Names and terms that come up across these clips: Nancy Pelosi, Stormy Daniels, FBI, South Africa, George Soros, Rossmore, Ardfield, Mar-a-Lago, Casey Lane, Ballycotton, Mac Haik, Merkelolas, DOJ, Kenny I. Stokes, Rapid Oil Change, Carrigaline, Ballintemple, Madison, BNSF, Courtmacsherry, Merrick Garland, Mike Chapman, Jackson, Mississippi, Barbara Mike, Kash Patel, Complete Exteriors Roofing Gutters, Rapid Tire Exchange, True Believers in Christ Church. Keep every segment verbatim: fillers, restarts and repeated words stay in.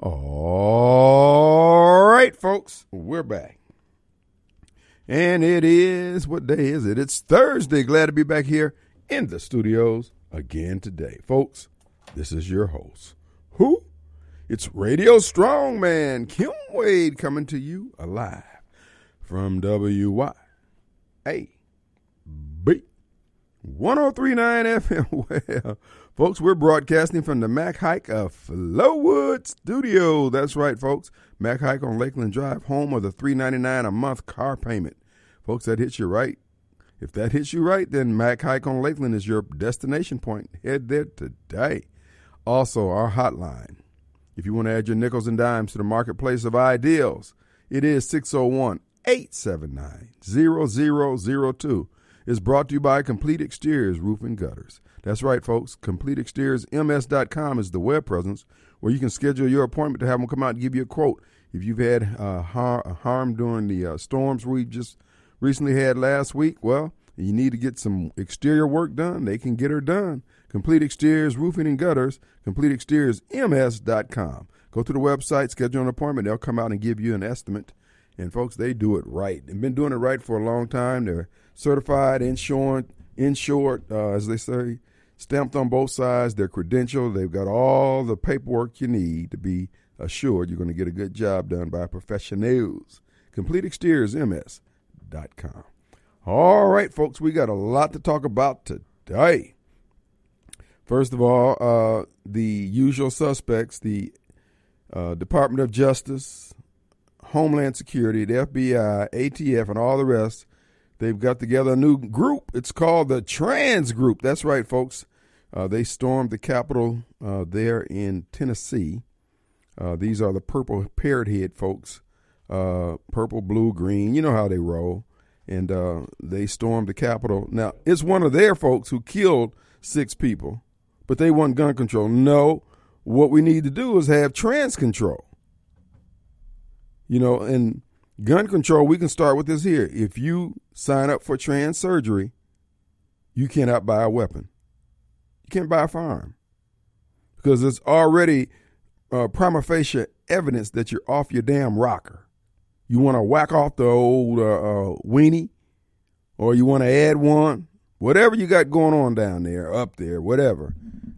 All right, folks, we're back. And it is, what day is it? It's Thursday. Glad to be back here in the studios again today. Folks, this is your host. Who? It's Radio Strongman Kim Wade coming to you alive from W Y A B ten thirty-nine F M. Well, folks, we're broadcasting from the Mac Haik of Flowood Studio. That's right, folks. Mac Haik on Lakeland Drive, home of the three ninety-nine a month car payment. Folks, that hits you right. If that hits you right, then Mac Haik on Lakeland is your destination point. Head there today. Also, our hotline. If you want to add your nickels and dimes to the marketplace of ideals, it is six oh one, eight seven nine, zero zero zero two. It's brought to you by Complete Exteriors Roofing Gutters. That's right, folks. Complete Exteriors M S dot com is the web presence where you can schedule your appointment to have them come out and give you a quote. If you've had uh, har- harm during the uh, storms we just recently had last week, well, you need to get some exterior work done. They can get her done. Complete Exteriors Roofing and Gutters, Complete Exteriors M S dot com. Go to the website, schedule an appointment. They'll come out and give you an estimate. And, folks, they do it right. They've been doing it right for a long time. They're certified, insured, insured uh, as they say, stamped on both sides. They're credentialed. They've got all the paperwork you need to be assured you're going to get a good job done by professionals. Complete Exteriors M S dot com. All right, folks, we got a lot to talk about today. First of all, uh, the usual suspects, the uh, Department of Justice, Homeland Security, the F B I, A T F, and all the rest, they've got together a new group. It's called the Trans Group. That's right, folks. Uh, they stormed the Capitol uh, there in Tennessee. Uh, these are the purple parrot head folks, uh, purple, blue, green. You know how they roll. And uh, they stormed the Capitol. Now, it's one of their folks who killed six people, but they want gun control. No, what we need to do is have trans control. You know, and gun control, we can start with this here. If you sign up for trans surgery, you cannot buy a weapon. You can't buy a firearm because there's already uh, prima facie evidence that you're off your damn rocker. You want to whack off the old uh, uh, weenie, or you want to add one, whatever you got going on down there, up there, whatever,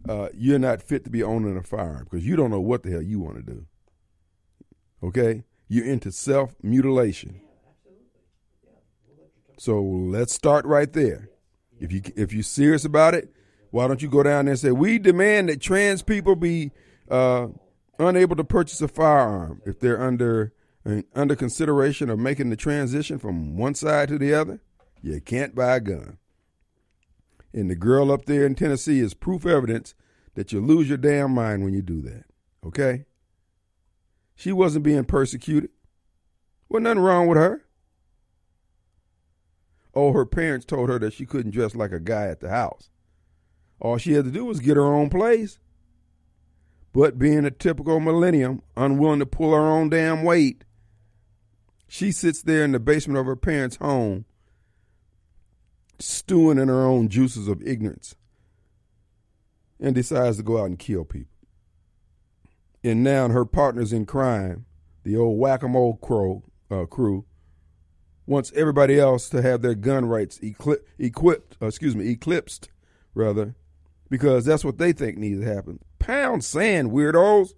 uh, you're not fit to be owning a firearm because you don't know what the hell you want to do. Okay? You're into self-mutilation. So let's start right there. If you if you're serious about it, why don't you go down there and say, we demand that trans people be uh, unable to purchase a firearm if they're under under consideration of making the transition from one side to the other. You can't buy a gun. And the girl up there in Tennessee is proof evidence that you lose your damn mind when you do that. Okay? She wasn't being persecuted. Well, nothing wrong with her. Oh, her parents told her that she couldn't dress like a guy at the house. All she had to do was get her own place. But being a typical millennium, unwilling to pull her own damn weight, she sits there in the basement of her parents' home, stewing in her own juices of ignorance, and decides to go out and kill people. And now her partners in crime, the old whack-a-mole crow, uh, crew, wants everybody else to have their gun rights eclip- equipped, uh, excuse me, eclipsed, rather, because that's what they think needs to happen. Pound sand, weirdos.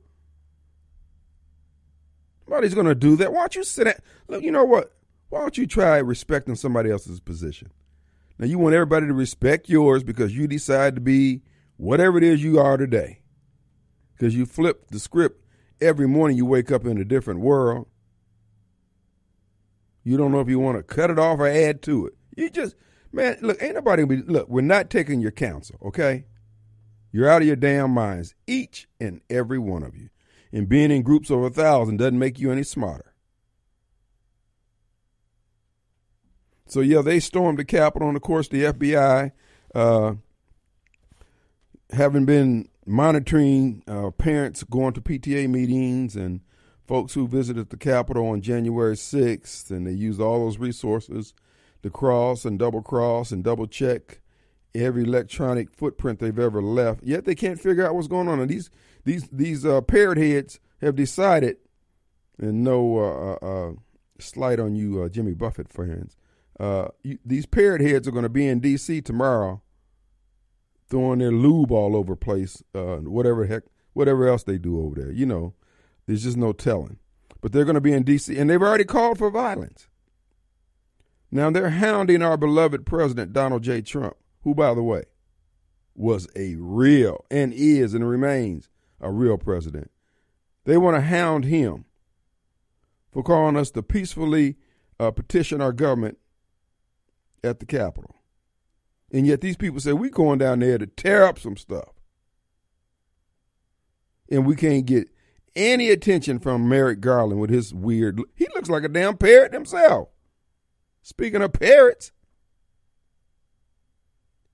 Nobody's going to do that. Why don't you sit down? Look, you know what? Why don't you try respecting somebody else's position? Now, you want everybody to respect yours because you decide to be whatever it is you are today. Because you flip the script every morning, you wake up in a different world. You don't know if you want to cut it off or add to it. You just, man, look, ain't nobody gonna be, look, we're not taking your counsel, okay? You're out of your damn minds, each and every one of you. And being in groups of a thousand doesn't make you any smarter. So, yeah, they stormed the Capitol, and, of course, the F B I, uh, having been monitoring uh, parents going to P T A meetings and folks who visited the Capitol on January sixth, and they used all those resources to cross and double cross and double check every electronic footprint they've ever left. Yet they can't figure out what's going on. And these these these uh, parrot heads have decided, and no uh, uh, slight on you uh, Jimmy Buffett fans, uh, you, these parrot heads are going to be in D C tomorrow throwing their lube all over place, uh, whatever heck, whatever else they do over there. You know, there's just no telling. But they're going to be in D C, and they've already called for violence. Now, they're hounding our beloved president, Donald J. Trump, who, by the way, was a real and is and remains a real president. They want to hound him for calling us to peacefully uh, petition our government at the Capitol. And yet these people say, we're going down there to tear up some stuff. And we can't get any attention from Merrick Garland with his weird... He looks like a damn parrot himself. Speaking of parrots,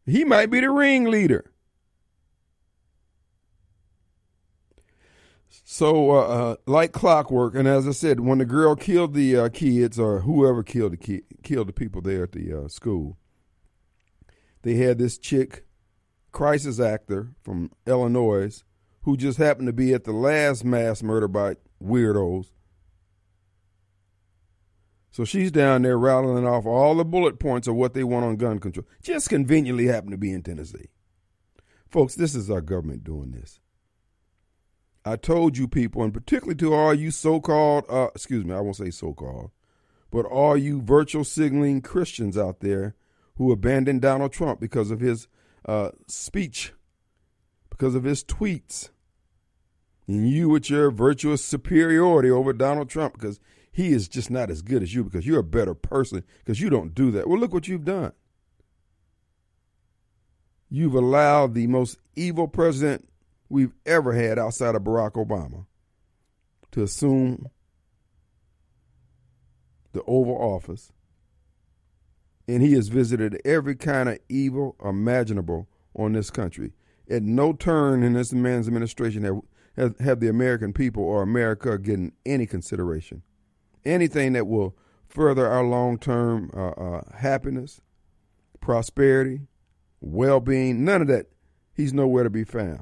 he might be the ringleader. So, uh, uh, like clockwork, and as I said, when the girl killed the uh, kids, or whoever killed the kid, killed the people there at the uh, school, they had this chick, crisis actor from Illinois, who just happened to be at the last mass murder by weirdos. So she's down there rattling off all the bullet points of what they want on gun control. Just conveniently happened to be in Tennessee. Folks, this is our government doing this. I told you people, and particularly to all you so-called, uh, excuse me, I won't say so-called, but all you virtual signaling Christians out there who abandoned Donald Trump because of his uh, speech, because of his tweets, and you with your virtual superiority over Donald Trump because he is just not as good as you because you're a better person because you don't do that. Well, look what you've done. You've allowed the most evil president we've ever had outside of Barack Obama to assume the Oval Office. And he has visited every kind of evil imaginable on this country. At no turn in this man's administration have, have, have the American people or America getting any consideration. Anything that will further our long-term uh, uh, happiness, prosperity, well-being, none of that. He's nowhere to be found.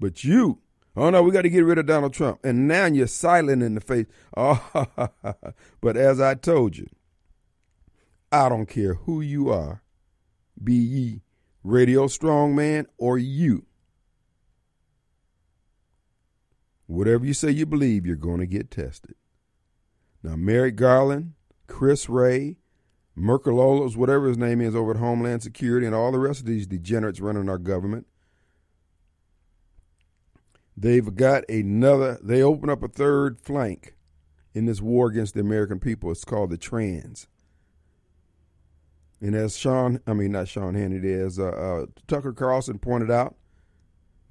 But you, oh no, we got to get rid of Donald Trump. And now you're silent in the face. Oh, but as I told you, I don't care who you are, be ye radio strongman or you. Whatever you say you believe, you're going to get tested. Now, Merrick Garland, Chris Wray, Merkelolas, whatever his name is over at Homeland Security, and all the rest of these degenerates running our government, they've got another, they open up a third flank in this war against the American people. It's called the trans. And as Sean, I mean, not Sean Hannity, as uh, uh, Tucker Carlson pointed out,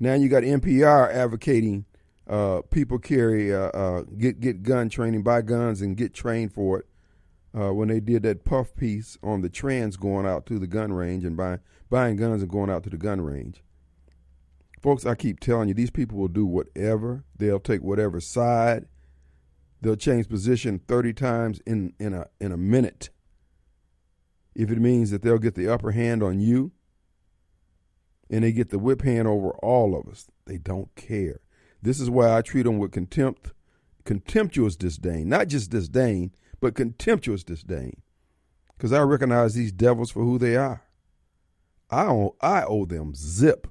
now you got N P R advocating Uh, people carry, uh, uh, get get gun training, buy guns and get trained for it. Uh, when they did that puff piece on the trans going out to the gun range and buy, buying guns and going out to the gun range. Folks, I keep telling you, these people will do whatever. They'll take whatever side. They'll change position thirty times in, in, a, in a minute. If it means that they'll get the upper hand on you and they get the whip hand over all of us, they don't care. This is why I treat them with contempt, contemptuous disdain. Not just disdain, but contemptuous disdain. Because I recognize these devils for who they are. I owe, I owe them zip.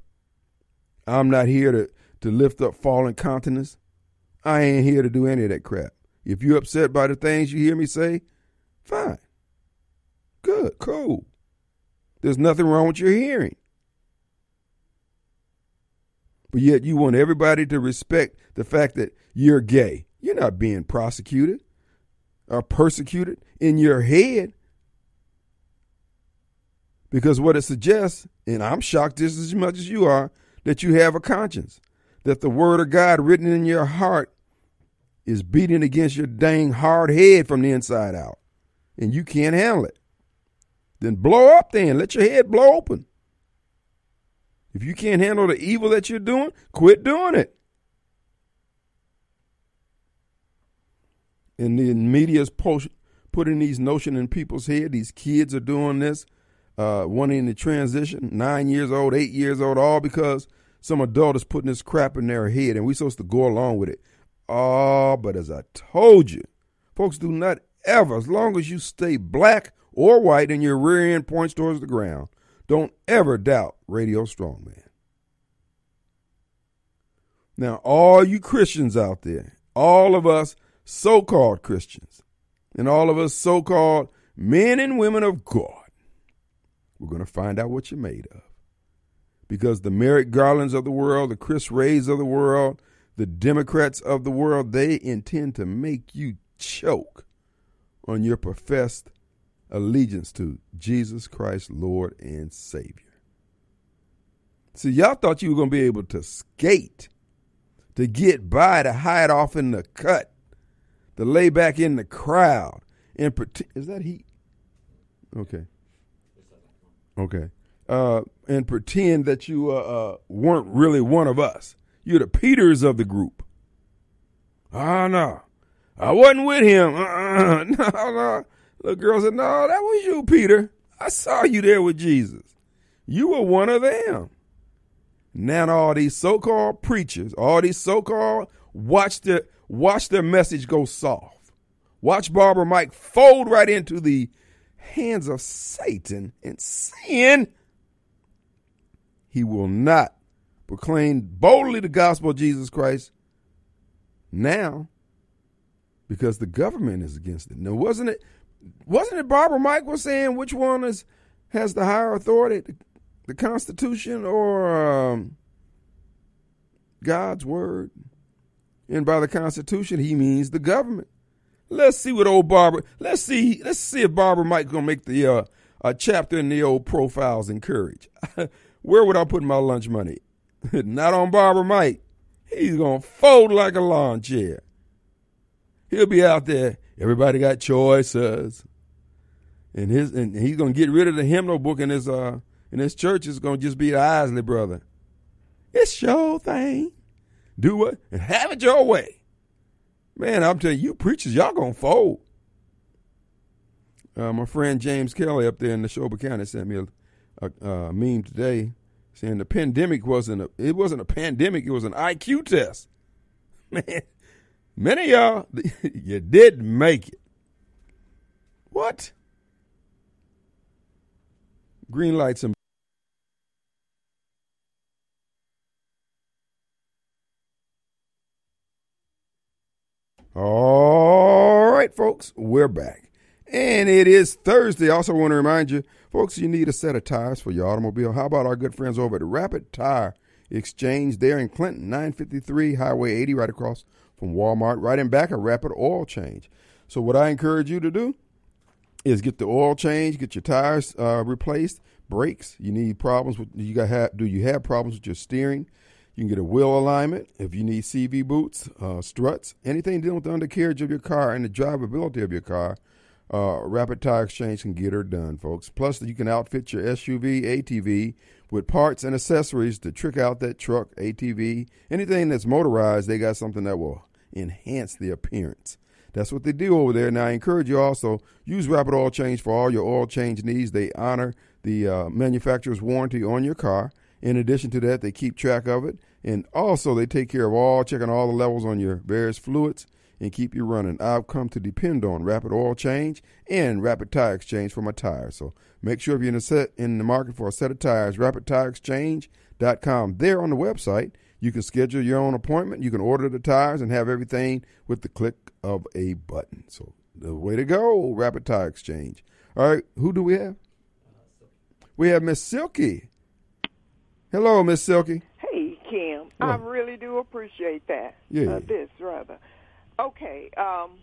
I'm not here to, to lift up fallen continents. I ain't here to do any of that crap. If you're upset by the things you hear me say, fine. Good, cool. There's nothing wrong with your hearing. But yet you want everybody to respect the fact that you're gay. You're not being prosecuted or persecuted in your head. Because what it suggests, and I'm shocked just as much as you are, that you have a conscience. That the word of God written in your heart is beating against your dang hard head from the inside out. And you can't handle it. Then blow up then. Let your head blow open. If you can't handle the evil that you're doing, quit doing it. And the media's putting these notions in people's head. These kids are doing this, uh, wanting to transition, nine years old, eight years old, all because Some adult is putting this crap in their head, and we're supposed to go along with it. Oh, but as I told you, folks, do not ever, as long as you stay black or white and your rear end points towards the ground, don't ever doubt Radio Strongman. Now, all you Christians out there, all of us so-called Christians, and all of us so-called men and women of God, we're going to find out what you're made of. Because the Merrick Garlands of the world, the Chris Wrays of the world, the Democrats of the world, they intend to make you choke on your professed allegiance to Jesus Christ, Lord and Savior. See, y'all thought you were going to be able to skate, to get by, to hide off in the cut, to lay back in the crowd. In partic- Is that heat? Okay. Okay. Uh, and pretend that you uh, uh, weren't really one of us. You're the Peters of the group. Ah, no. I wasn't with him. Uh-uh. No, no. Little girl said, no, that was you, Peter. I saw you there with Jesus. You were one of them. Now all these so-called preachers, all these so-called, watch their, watch their message go soft. Watch Barbara Mike fold right into the hands of Satan and sin. He will not proclaim boldly the gospel of Jesus Christ now because the government is against it. Now, wasn't it, wasn't it Barbara Mike was saying which one is has the higher authority, the Constitution or um, God's word? And by the Constitution, he means the government. Let's see what old Barbara, let's see, let's see if Barbara Mike gonna make the uh, a chapter in the old Profiles in Courage. Where would I put my lunch money? Not on Barbara Mike. He's gonna fold like a lawn chair. He'll be out there. Everybody got choices, and his and he's gonna get rid of the hymnal book in his uh in his church. Is gonna just be the Isley brother. It's your thing. Do what and have it your way. Man, I'm telling you, you preachers, y'all gonna fold. Uh, my friend James Kelly up there in Neshoba County sent me a, a, a meme today saying the pandemic wasn't a, it wasn't a pandemic, it was an I Q test. Man, many of y'all, you did make it. What? Green lights and all right, folks, we're back. And it is Thursday. I also want to remind you, folks, you need a set of tires for your automobile. How about our good friends over at Rapid Tire Exchange there in Clinton, nine fifty-three Highway eighty, right across from Walmart, right in back of Rapid Oil Change. So what I encourage you to do is get the oil change, get your tires uh, replaced, brakes. You need problems with, you got have, do you have problems with your steering? You can get a wheel alignment if you need C V boots, uh, struts, anything dealing with the undercarriage of your car and the drivability of your car. Uh, Rapid Tire Exchange can get her done, folks. Plus, you can outfit your S U V, A T V with parts and accessories to trick out that truck, A T V, anything that's motorized. They got something that will enhance the appearance. That's what they do over there. Now, I encourage you also use Rapid Oil Change for all your oil change needs. They honor the uh, manufacturer's warranty on your car. In addition to that, they keep track of it, and also they take care of all, checking all the levels on your various fluids and keep you running. I've come to depend on Rapid Oil Change and Rapid Tire Exchange for my tires. So make sure if you're in, a set, in the market for a set of tires, rapid tire exchange dot com. There on the website, you can schedule your own appointment. You can order the tires and have everything with the click of a button. So the way to go, Rapid Tire Exchange. All right, who do we have? We have Miss Silky. Hello, Miss Silky. Hey, Kim. Hello. I really do appreciate that. Yeah. Uh, this, rather. Okay. Um,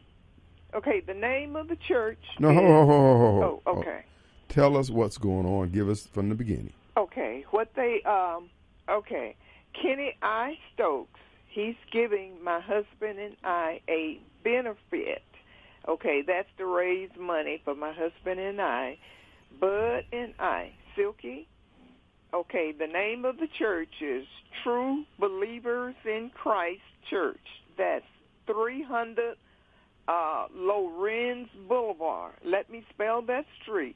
okay, the name of the church. No, is, ho, ho, ho, ho. Oh, okay. Oh, tell us what's going on. Give us from the beginning. Okay. What they, um, okay. Kenny I. Stokes, he's giving my husband and I a benefit. Okay, that's to raise money for my husband and I. Bud and I. Silky. Okay, the name of the church is True Believers in Christ Church. That's three hundred uh, Lorenz Boulevard. Let me spell that street.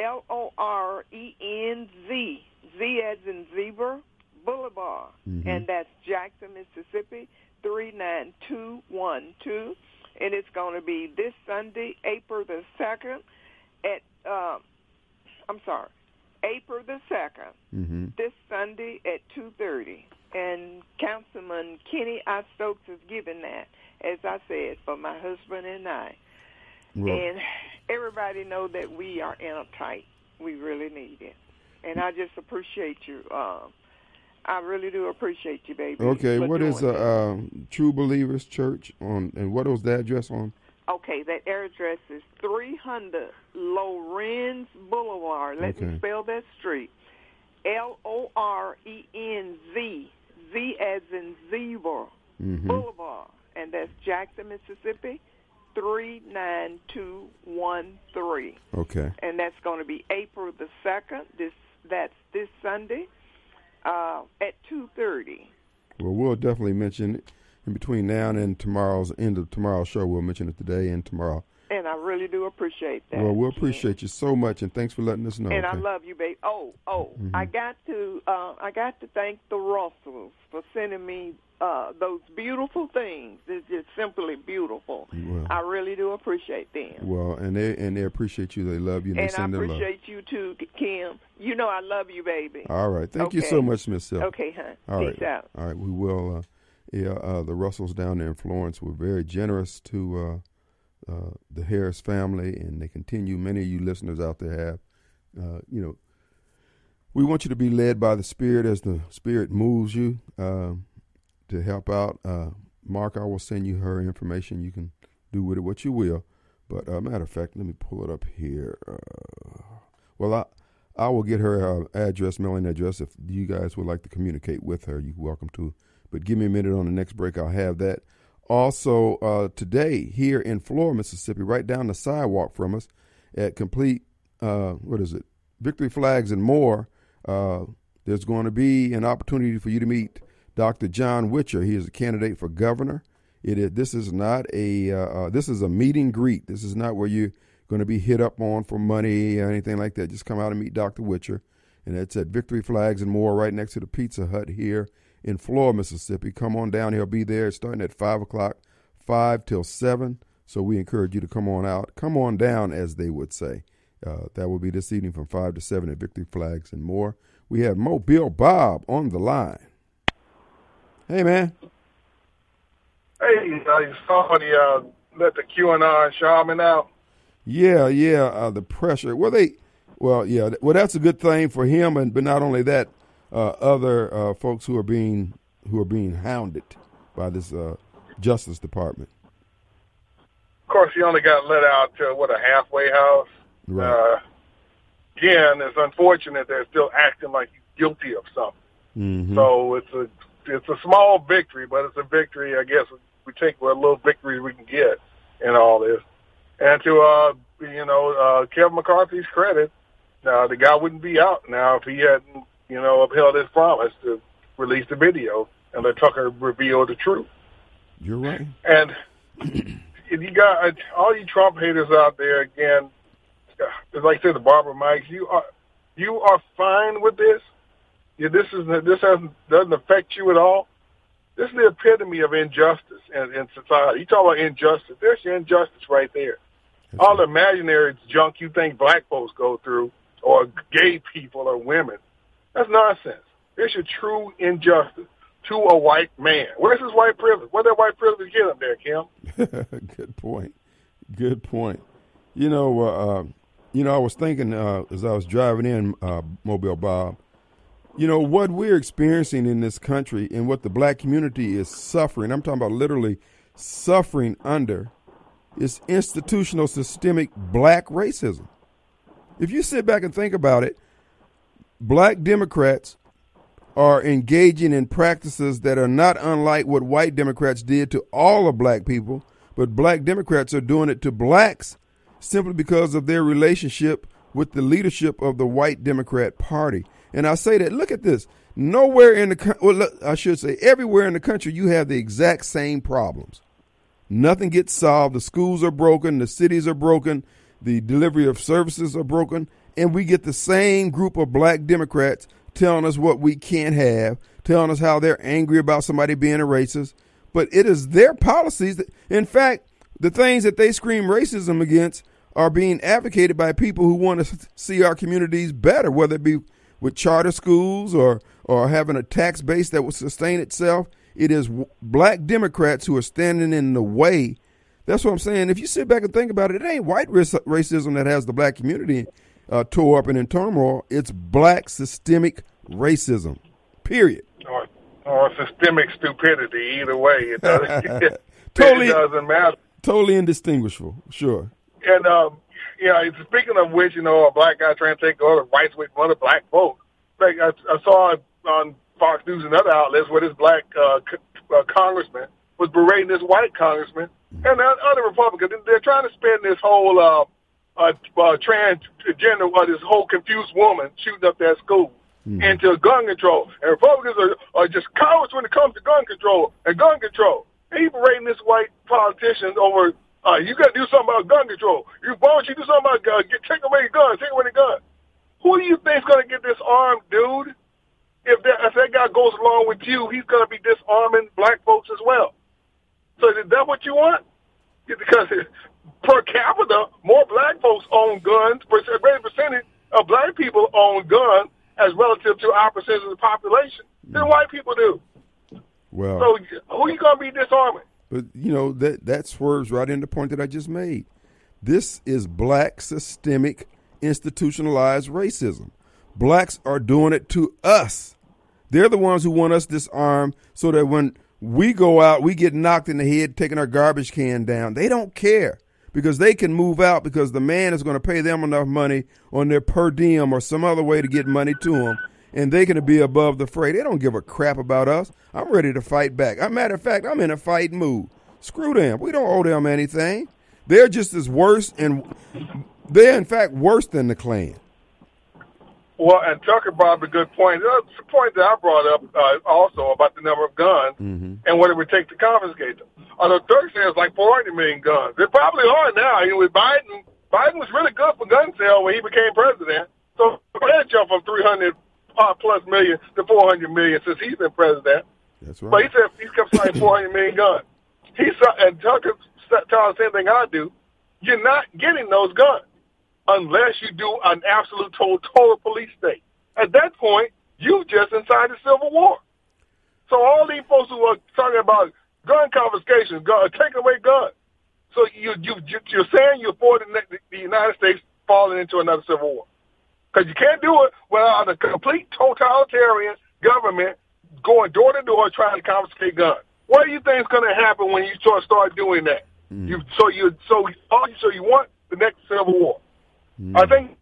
L O R E N Z. Z as in zebra, Boulevard, mm-hmm. and that's Jackson, Mississippi, three nine two one two. And it's going to be this Sunday, April the second, at, uh, I'm sorry, April the second, mm-hmm. this Sunday at two thirty. And Councilman Kenny I. Stokes is giving that, as I said, for my husband and I. Well, and everybody know that we are in a tight. We really need it. And I just appreciate you. Uh, I really do appreciate you, baby. Okay, what is a uh, True Believers Church on, and what was the address on? Okay, that address is three hundred Lorenz Boulevard. Let okay. me spell that street. L O R E N Z, Z as in zebra, mm-hmm. Boulevard. And that's Jackson, Mississippi, three nine two one three. Okay. And that's going to be April the second. This That's this Sunday uh, at two thirty. Well, we'll definitely mention it. In between now and tomorrow's end of tomorrow's show, we'll mention it today and tomorrow. And I really do appreciate that. Well, we appreciate yeah. you so much, and thanks for letting us know. And okay? I love you, babe. Oh, oh, mm-hmm. I got to, uh, I got to thank the Russells for sending me uh, those beautiful things. It's just simply beautiful. Well, I really do appreciate them. Well, and they and they appreciate you. They love you. And, and they send I appreciate their love. You too, Kim. You know I love you, baby. All right, thank okay. you so much, Miss Silva. Okay, hon. All Peace right. out. All right, we will. Uh, yeah, uh, the Russells down there in Florence were very generous to. Uh, Uh, the Harris family, and they continue. Many of you listeners out there have, uh, you know, we want you to be led by the Spirit as the Spirit moves you uh, to help out. Uh, Mark, I will send you her information. You can do with it what you will. But uh, matter of fact, let me pull it up here. Uh, well, I I will get her uh, address, mailing address. If you guys would like to communicate with her, you're welcome to. But give me a minute on the next break. I'll have that. Also, uh, today here in Flowood, Mississippi, right down the sidewalk from us at Complete, uh, what is it, Victory Flags and More, uh, there's going to be an opportunity for you to meet Doctor John Witcher. He is a candidate for governor. It is, this is not a, uh, uh, this is a meet and greet. This is not where you're going to be hit up on for money or anything like that. Just come out and meet Doctor Witcher. And that's at Victory Flags and More right next to the Pizza Hut here in Florida, Mississippi. Come on down here. Be there. It's starting at five o'clock, five till seven. So we encourage you to come on out. Come on down, as they would say. Uh, that will be this evening from five to seven at Victory Flags and More. We have Mobile Bob on the line. Hey, man. Hey, uh, somebody uh, let the Q Anon shaman out. Yeah, yeah, uh, the pressure. Well, they, well, yeah, well, that's a good thing for him, and but not only that, Uh, other uh, folks who are being who are being hounded by this uh, Justice Department. Of course, he only got let out to what a halfway house. Right. Uh, yeah, and it's unfortunate they're still acting like he's guilty of something. Mm-hmm. So it's a it's a small victory, but it's a victory. I guess we take what little victory we can get in all this. And to uh, you know uh, Kevin McCarthy's credit, uh, the guy wouldn't be out now if he hadn't, you know, upheld his promise to release the video and let Tucker reveal the truth. You're right. And if you got all you Trump haters out there, again, like I said, the Barbara Mike, you are you are fine with this. Yeah, this is this hasn't doesn't affect you at all. This is the epitome of injustice in, in society. You talk about injustice. There's your injustice right there. That's all right. The imaginary junk you think black folks go through, or gay people, or women. That's nonsense. It's a true injustice to a white man. Where's his white privilege? Where'd that white privilege get him there, Kim? Good point. Good point. You know, uh, you know, I was thinking uh, as I was driving in, uh, Mobile Bob, you know, what we're experiencing in this country and what the black community is suffering, I'm talking about literally suffering under, is institutional systemic black racism. If you sit back and think about it, black Democrats are engaging in practices that are not unlike what white Democrats did to all of black people, but black Democrats are doing it to blacks simply because of their relationship with the leadership of the white Democrat Party. And I say that, look at this, nowhere in the, well, I should say everywhere in the country, you have the exact same problems. Nothing gets solved. The schools are broken. The cities are broken. The delivery of services are broken. And we get the same group of black Democrats telling us what we can't have, telling us how they're angry about somebody being a racist. But it is their policies. That, in fact, the things that they scream racism against are being advocated by people who want to see our communities better, whether it be with charter schools or, or having a tax base that will sustain itself. It is black Democrats who are standing in the way. That's what I'm saying. If you sit back and think about it, it ain't white racism that has the black community uh, tore up and in turmoil. It's black systemic racism, period. Or, or systemic stupidity, either way. It doesn't, totally, it doesn't matter. Totally indistinguishable, sure. And, um, you know, speaking of which, you know, a black guy trying to take over the rights with other black folks. Like I, I saw on Fox News and other outlets where this black uh, co- uh, congressman was berating this white congressman and the other Republicans. They're trying to spin this whole uh, uh, uh, transgender, or uh, this whole confused woman shooting up that school mm. into gun control. And Republicans are, are just cowards when it comes to gun control and gun control. And he's berating this white politician over, uh, you got to do something about gun control. You, why don't you do something about guns? Get, take away the gun. Take away the gun. Who do you think's going to get disarmed, dude? If that, if that guy goes along with you, he's going to be disarming black folks as well. So is that what you want? Because per capita, more black folks own guns, a greater percentage of black people own guns as relative to our percentage of the population than white people do. Well, so who are you going to be disarming? But, you know, that, that swerves right into the point that I just made. This is black systemic institutionalized racism. Blacks are doing it to us. They're the ones who want us disarmed so that when we go out, we get knocked in the head, taking our garbage can down. They don't care because they can move out because the man is going to pay them enough money on their per diem or some other way to get money to them, and they're going to be above the fray. They don't give a crap about us. I'm ready to fight back. As a matter of fact, I'm in a fight mood. Screw them. We don't owe them anything. They're just as worse, and they're, in fact, worse than the Klan. Well, and Tucker brought up a good point. It's a point that I brought up uh, also about the number of guns mm-hmm. and what it would take to confiscate them. Although Turk says like four hundred million guns. They probably are now. You know, with Biden, Biden was really good for gun sales when he became president. So that jumped from three hundred plus million to four hundred million since he's been president. That's right. But he said he kept selling four hundred million guns. He saw, and Tucker tells the same thing I do. You're not getting those guns unless you do an absolute total, total police state. At that point, you just incited civil war. So all these folks who are talking about gun confiscation, gun, take away guns. So you, you, you're saying you're for the, the United States falling into another civil war. Because you can't do it without a complete totalitarian government going door to door trying to confiscate guns. What do you think is going to happen when you start doing that? Mm. You, so you so all so you want the next civil war. Mm. I think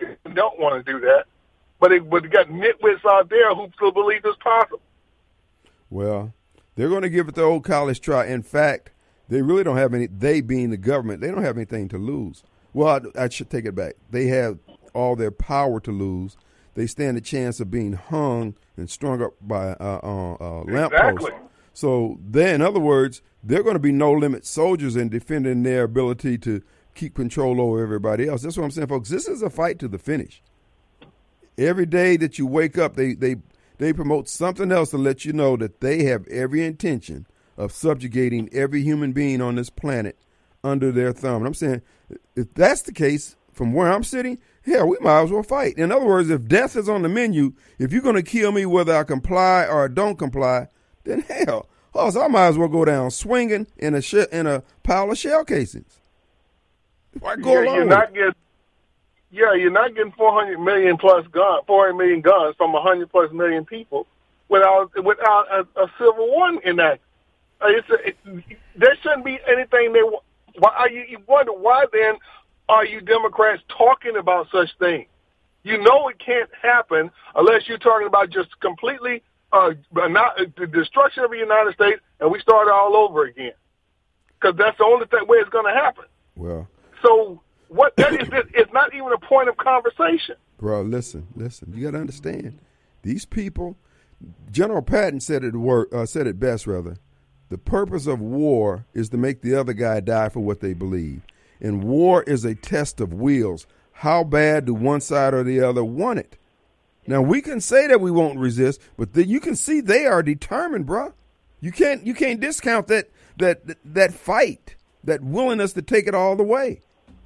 they don't want to do that, but it but they got nitwits out there who still believe it's possible. Well, they're going to give it the old college try. In fact, they really don't have any. They being the government, they don't have anything to lose. Well, I, I should take it back. They have all their power to lose. They stand a chance of being hung and strung up by uh, uh, uh, lampposts. Exactly. So, they, in other words, they're going to be no-limit soldiers in defending their ability to keep control over everybody else. That's what I'm saying, folks. This is a fight to the finish. Every day that you wake up, they they, they promote something else to let you know that they have every intention of subjugating every human being on this planet under their thumb. And I'm saying, if that's the case, from where I'm sitting, yeah, we might as well fight. In other words, if death is on the menu, if you're going to kill me whether I comply or I don't comply, then hell, also, I might as well go down swinging in a sh- in a pile of shell casings. Why go yeah, along you're with not getting, yeah, you're not getting four hundred million plus guns, four hundred million guns from one hundred plus million people without without a, a civil war enact. Uh, it's a, it, there shouldn't be anything they. Why you, you wonder why then? Are you Democrats talking about such things? You know it can't happen unless you're talking about just completely uh, not, uh, the destruction of the United States and we start all over again. Because that's the only th- way it's going to happen. Well, so what? That is, it's not even a point of conversation. Bro, listen, listen. You got to understand. These people, General Patton said it wor- uh, said it best, rather. The purpose of war is to make the other guy die for what they believe. And war is a test of wills. How bad do one side or the other want it? Now, we can say that we won't resist, but the, you can see they are determined, bruh. You can't you can't discount that that that fight, that willingness to take it all the way.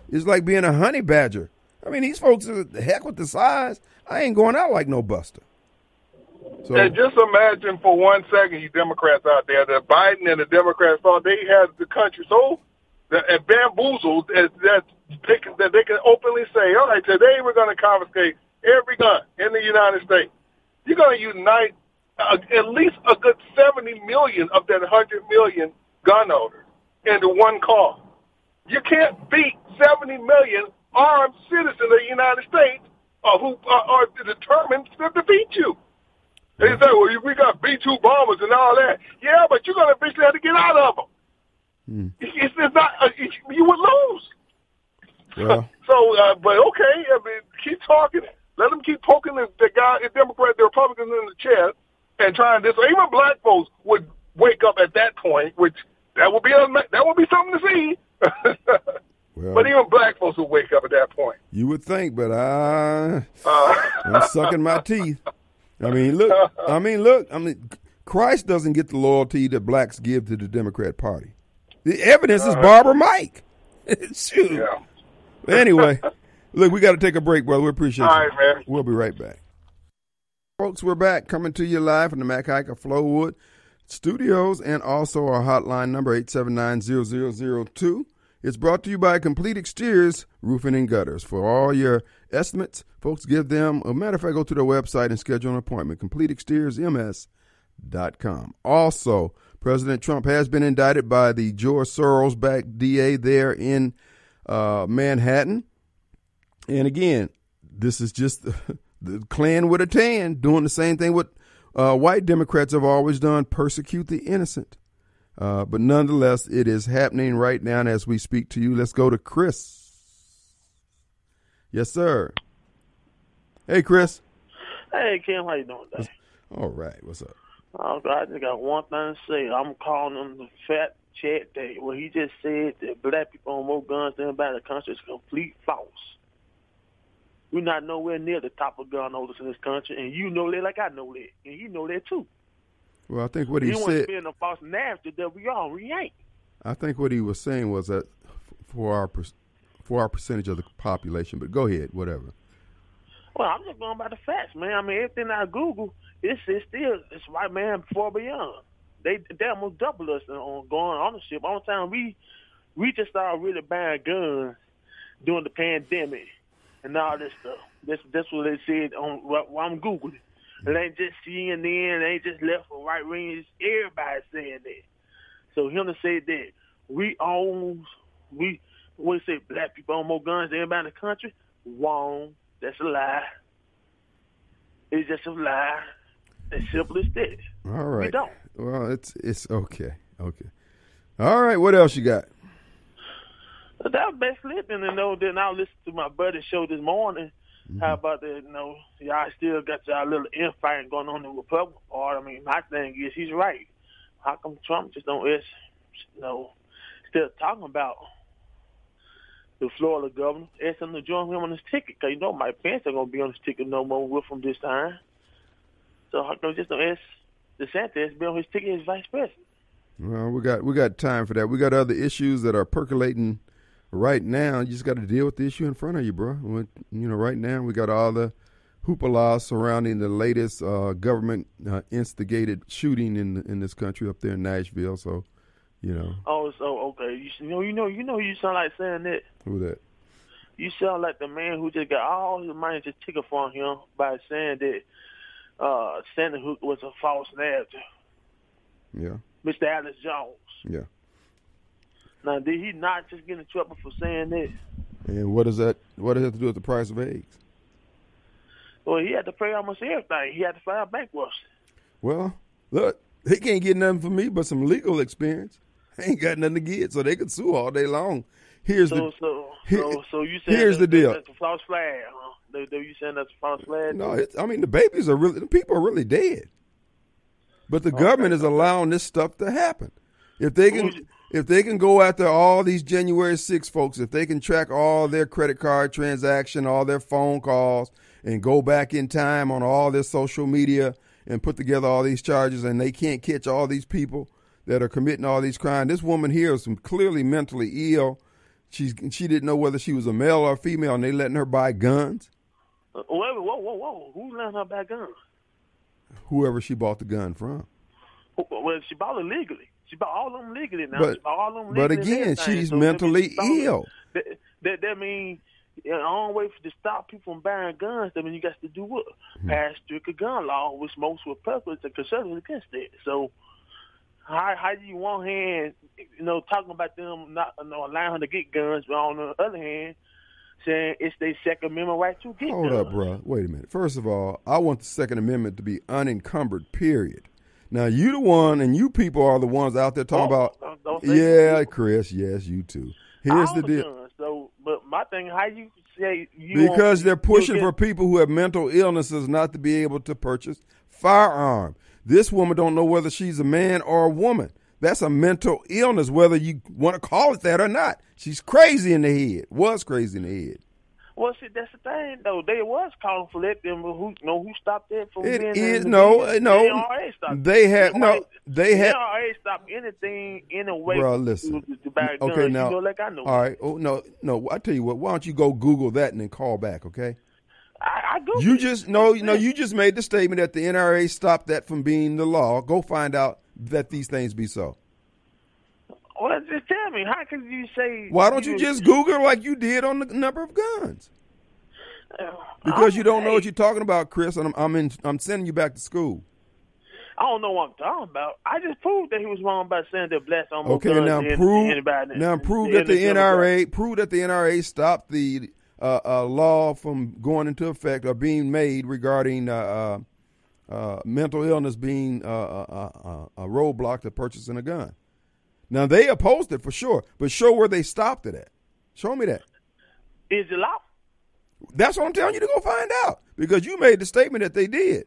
It's like being a honey badger. I mean, these folks are the heck with the size. I ain't going out like no buster. So, and just imagine for one second, you Democrats out there, that Biden and the Democrats thought they had the country so bamboozled that, that, they can, that they can openly say, all right, today we're going to confiscate every gun in the United States. You're going to unite uh, at least a good seventy million of that one hundred million gun owners into one cause. You can't beat seventy million armed citizens of the United States uh, who are, are determined to defeat you. They say, well, we got B two bombers and all that. Yeah, but you're going to eventually have to get out of them. Hmm. It's, it's not, uh, it, you would lose. Yeah. So, uh, but okay, I mean, keep talking. Let them keep poking the, the guy, the Democrat, the Republicans in the chest and trying this. Even black folks would wake up at that point, which that would be a, that would be something to see. Well, but even black folks would wake up at that point. You would think, but I, uh, I'm sucking my teeth. I mean, look. I mean, look. I mean, Christ doesn't get the loyalty that blacks give to the Democrat Party. The evidence uh, is Barbara Mike. Shoot. Yeah. Anyway, look, we got to take a break, brother. We appreciate All you. Right, man. We'll be right back. Folks, we're back coming to you live from the Mac Haik of Flowood Studios and also our hotline number eight seven nine, zero zero zero two. It's brought to you by Complete Exteriors Roofing and Gutters. For all your estimates, folks, give them a matter of fact, go to their website and schedule an appointment, Complete Exteriors M S dot com. Also, President Trump has been indicted by the George Soros-backed D A there in uh, Manhattan. And again, this is just the Klan with a tan doing the same thing what uh, white Democrats have always done, persecute the innocent. Uh, but nonetheless, it is happening right now as we speak to you. Let's go to Chris. Yes, sir. Hey, Chris. Hey, Kim. How you doing today? All right. What's up? Oh, I just got one thing to say. I'm calling him the fat check day. Well, he just said that black people own more guns than anybody in the country is complete false. We're not nowhere near the top of gun owners in this country, and you know that like I know that, and you know that too. Well, I think what he, he said. He wasn't being a false narrative that we all react. I think what he was saying was that for our for our percentage of the population. But go ahead, whatever. Well, I'm just going by the facts, man. I mean, everything I Google, it's, it's still, it's white man far beyond. They, they almost double us on gun ownership. All the time, we we just started really buying guns during the pandemic and all this stuff. That's, that's what they said on while I'm Googling. It ain't just C N N, it ain't just left or right wing. Everybody's saying that. So him to say that we own, we, what do you say, black people own more guns than anybody in the country? Wrong. That's a lie. It's just a lie. As simple as that. All right. We don't. Well, it's it's okay. Okay. All right. What else you got? That was basically it. And you know, then I listened to my buddy's show this morning. Mm-hmm. How about that? You know, y'all still got y'all little infighting going on in the Republican Party. I mean, my thing is, he's right. How come Trump just don't, you know, still talking about the Florida governor, asked him to join him on his ticket? Because, you know, my Pence ain't going to be on his ticket no more with him this time. So how come just don't ask DeSantis to be on his ticket as vice president? Well, we got we got time for that. We got other issues that are percolating right now. You just got to deal with the issue in front of you, bro. You know, right now we got all the hoopla surrounding the latest uh, government-instigated uh, shooting in in this country up there in Nashville. So, you know. Oh, so okay. You know, you know, you know, you sound like saying that. Who that? You sound like the man who just got all his money just taken from him by saying that uh, Sandy Hook was a false narrative. Yeah. Mister Alex Jones. Yeah. Now, did he not just get in trouble for saying this? And what does that? What does it have to do with the price of eggs? Well, he had to pay almost everything. He had to file bankruptcy. Well, look, he can't get nothing from me but some legal experience. I ain't got nothing to get, so they could sue all day long. Here's so, the so here, so so you said here's that, the deal. That's a false flag. Huh? They, they, you saying that's a false flag? No, it's, I mean the babies are really the people are really dead, but the okay. government is allowing this stuff to happen. If they can. Who's, If they can go after all these January sixth folks, if they can track all their credit card transaction, all their phone calls, and go back in time on all their social media and put together all these charges, and they can't catch all these people that are committing all these crimes. This woman here is clearly mentally ill. She's, she didn't know whether she was a male or a female, and they letting her buy guns. Uh, whoa, whoa, whoa, whoa. Who's letting her buy guns? Whoever she bought the gun from. Well, she bought it legally. She bought all of them legally now. But, she bought all of them legally but again, she's so mentally that she ill. That, that, that means the only way to stop people from buying guns, that means you got to do what? Mm-hmm. Pass stricter gun law, which most were purposed and conservatives against it. So how how do you one hand, you know, talking about them not you know, allowing them to get guns, but on the other hand, saying it's their Second Amendment right to get Hold guns. Hold up, bro. Wait a minute. First of all, I want the Second Amendment to be unencumbered, period. Now, you the one, and you people are the ones out there talking oh, about, don't, don't yeah, Chris, yes, you too. Here's the deal. Guns, so, but my thing, how you say you Because they're pushing for people who have mental illnesses not to be able to purchase firearm. This woman don't know whether she's a man or a woman. That's a mental illness, whether you want to call it that or not. She's crazy in the head, was crazy in the head. Well, see, that's the thing, though. They was calling for that, but who, you know, who stopped that from being? It is no, business? no. N R A stopped. They have no. They have. N R A stopped anything in a way. Bro, listen. To, to buy okay, guns, now. You know, like I know. All right. Oh no, no. I tell you what. Why don't you go Google that and then call back? Okay. I, I Google. You just no, no. You just made the statement that the N R A stopped that from being the law. Go find out that these things be so. Well, just tell me, how can you say... Why don't you, you just Google like you did on the number of guns? Because you don't know what you're talking about, Chris, and I'm I'm, in, I'm sending you back to school. I don't know what I'm talking about. I just proved that he was wrong by saying that blacks almost okay, guns now to prove, anybody. Now prove that the N R A prove that the N R A stopped the uh, uh, law from going into effect or being made regarding uh, uh, uh, mental illness being uh, uh, uh, a roadblock to purchasing a gun. Now, they opposed it for sure, but show where they stopped it at. Show me that. Is it law? That's what I'm telling you to go find out, because you made the statement that they did.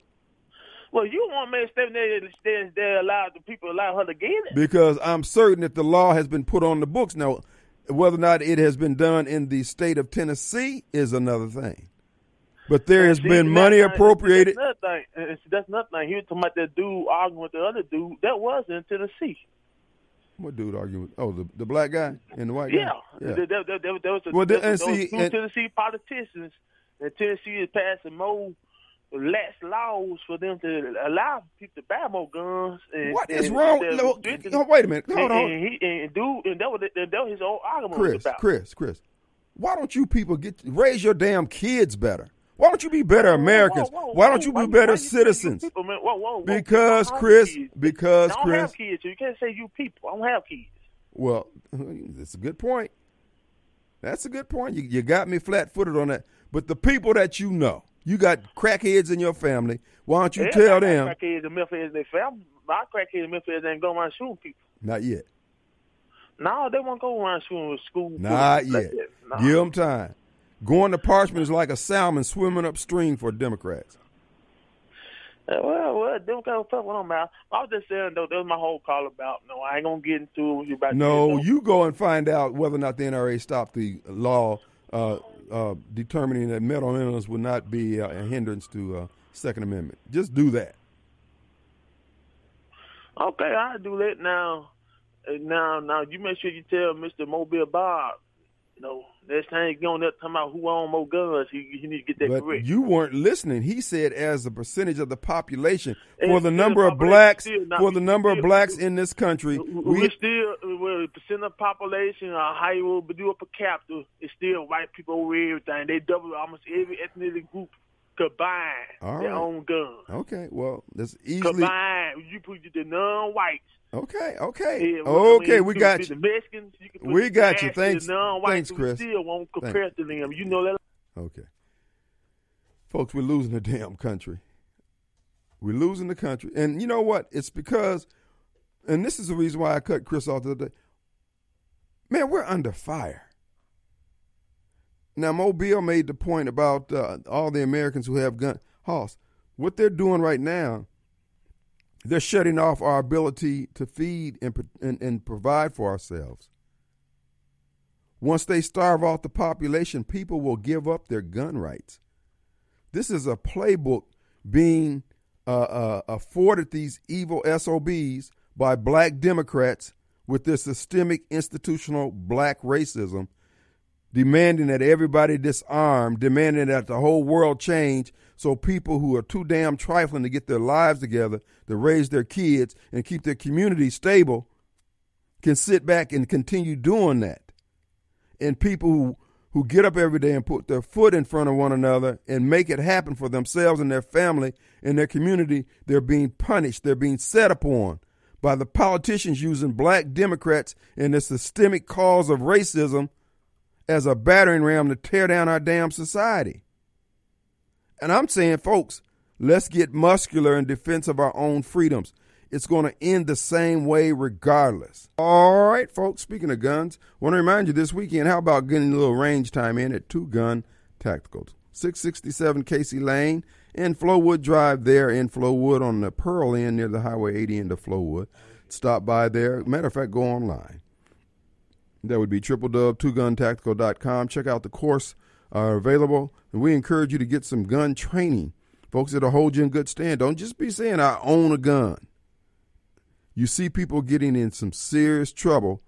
Well, you want to make a statement that they allowed the people allow her to get it? Because I'm certain that the law has been put on the books. Now, whether or not it has been done in the state of Tennessee is another thing. But there has see, been money not, appropriated. That's nothing. That's nothing. He was talking about that dude arguing with the other dude. That was in Tennessee. What dude arguing? Oh, the the black guy and the white guy? Yeah. yeah. There, there, there, there was a, well, there, there, there see, was two and, Tennessee politicians, and Tennessee is passing more lax laws for them to allow people to buy more guns. And, what is and, wrong? And no, no, wait a minute. Hold and, on. And, he, and, dude, and that, was, that was his old argument Chris, about. Chris, Chris, Chris, why don't you people get raise your damn kids better? Why don't you be better whoa, Americans? Whoa, whoa, why don't you whoa, be why, better why you citizens? People, whoa, whoa, whoa. Because, Chris, because, Chris. I don't Chris, have kids. So you can't say you people. I don't have kids. Well, that's a good point. That's a good point. You, you got me flat-footed on that. But the people that you know, you got crackheads in your family. Why don't you yeah, tell them? Crackheads and milfheads in their family. My crackheads and milfheads ain't going around shooting people. Not yet. No, they won't go around shooting with school. Not yet. Like no. Give them time. Going to parchment is like a salmon swimming upstream for Democrats. Well, well, Democrats put one on my. I was just saying though, that was my whole call about. No, I ain't gonna get into it. You about no, you go and find out whether or not the N R A stopped the law uh, uh, determining that mental illness would not be uh, a hindrance to uh, Second Amendment. Just do that. Okay, I'll do that now. Now, now, you make sure you tell Mister Mobile Bob. No, next time he's going up talking about who own more guns, you, you need to get that but correct. You weren't listening. He said as a percentage of the population, and for the number of blacks, not, for the number still, of blacks in this country. We're we, still, well, percent of the population, or how you will do it per capita, it's still white people over everything. They double almost every ethnic group combined right. Their own guns. Okay, well, that's easily. Combined, you put the non-whites. Okay, okay, yeah, well, okay. I mean, we got you. you. you we got you. Thanks, thanks, Chris. Still won't compare to them. You know that. Okay, folks, we're losing the damn country. We're losing the country, and you know what? It's because, and this is the reason why I cut Chris off the other day. Man, we're under fire. Now, Mobile made the point about uh, all the Americans who have guns. Hoss, what they're doing right now. They're shutting off our ability to feed and, and, and provide for ourselves. Once they starve off the population, people will give up their gun rights. This is a playbook being uh, uh, afforded these evil S O Bs by black Democrats with their systemic institutional black racism, demanding that everybody disarm, demanding that the whole world change so people who are too damn trifling to get their lives together, to raise their kids and keep their community stable, can sit back and continue doing that. And people who, who get up every day and put their foot in front of one another and make it happen for themselves and their family and their community, they're being punished. They're being set upon by the politicians using black Democrats and the systemic cause of racism as a battering ram to tear down our damn society. And I'm saying, folks, let's get muscular in defense of our own freedoms. It's going to end the same way regardless. All right, folks, speaking of guns, I want to remind you this weekend, how about getting a little range time in at Two Gun Tacticals, six sixty-seven Casey Lane and Flowood Drive there in Flowood on the Pearl end near the Highway eighty end of Flowood. Stop by there. Matter of fact, go online. That would be triple w two gun tactical dot com. Check out the course uh, available. And we encourage you to get some gun training. Folks, it'll hold you in good stand. Don't just be saying, I own a gun. You see people getting in some serious trouble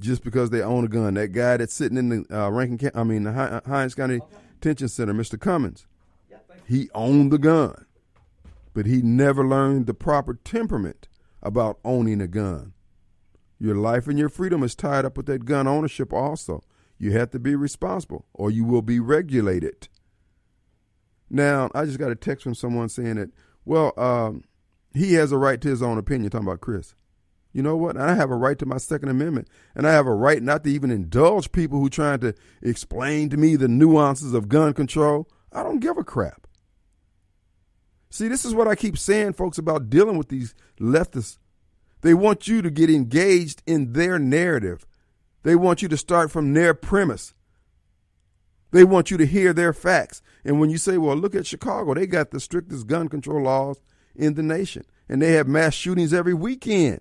just because they own a gun. That guy that's sitting in the uh, Rankin, I mean, the H- Hines County okay. Detention Center, Mister Cummins, yeah, he owned the gun, but he never learned the proper temperament about owning a gun. Your life and your freedom is tied up with that gun ownership also. You have to be responsible or you will be regulated. Now, I just got a text from someone saying that, well, um, he has a right to his own opinion, talking about Chris. You know what? I have a right to my Second Amendment, and I have a right not to even indulge people who are trying to explain to me the nuances of gun control. I don't give a crap. See, this is what I keep saying, folks, about dealing with these leftists. They want you to get engaged in their narrative. They want you to start from their premise. They want you to hear their facts. And when you say, well, look at Chicago, they got the strictest gun control laws in the nation, and they have mass shootings every weekend.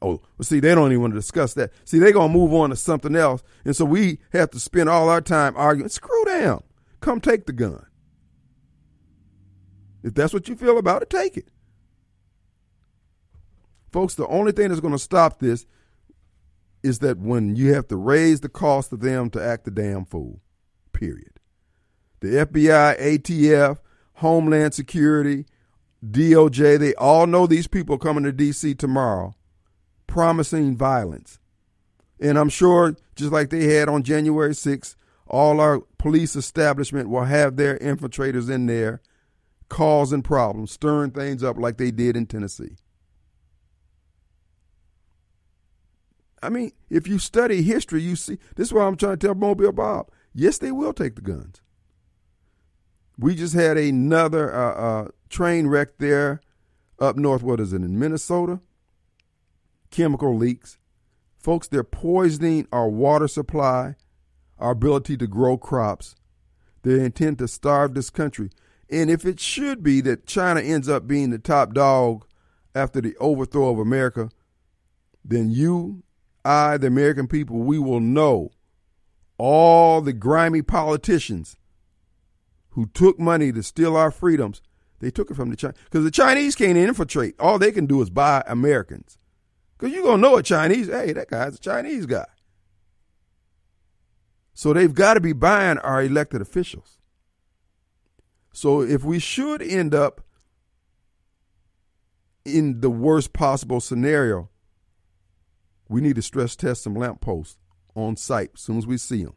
Oh, well, see, they don't even want to discuss that. See, they're going to move on to something else, and so we have to spend all our time arguing. Screw down. Come take the gun. If that's what you feel about it, take it. Folks, the only thing that's going to stop this is that when you have to raise the cost of them to act the damn fool, period. The F B I, A T F, Homeland Security, D O J, they all know these people coming to D C tomorrow promising violence. And I'm sure, just like they had on January sixth, all our police establishment will have their infiltrators in there causing problems, stirring things up like they did in Tennessee. I mean, if you study history, you see, this is why I'm trying to tell Mobile Bob, yes, they will take the guns. We just had another uh, uh, train wreck there up north. What is it, in Minnesota? Chemical leaks. Folks, they're poisoning our water supply, our ability to grow crops. They intend to starve this country. And if it should be that China ends up being the top dog after the overthrow of America, then you, I, the American people, we will know all the grimy politicians who took money to steal our freedoms. They took it from the Chinese, because the Chinese can't infiltrate. All they can do is buy Americans, because you're going to know a Chinese. Hey, that guy's a Chinese guy. So they've got to be buying our elected officials. So if we should end up in the worst possible scenario, we need to stress test some lampposts on site as soon as we see them,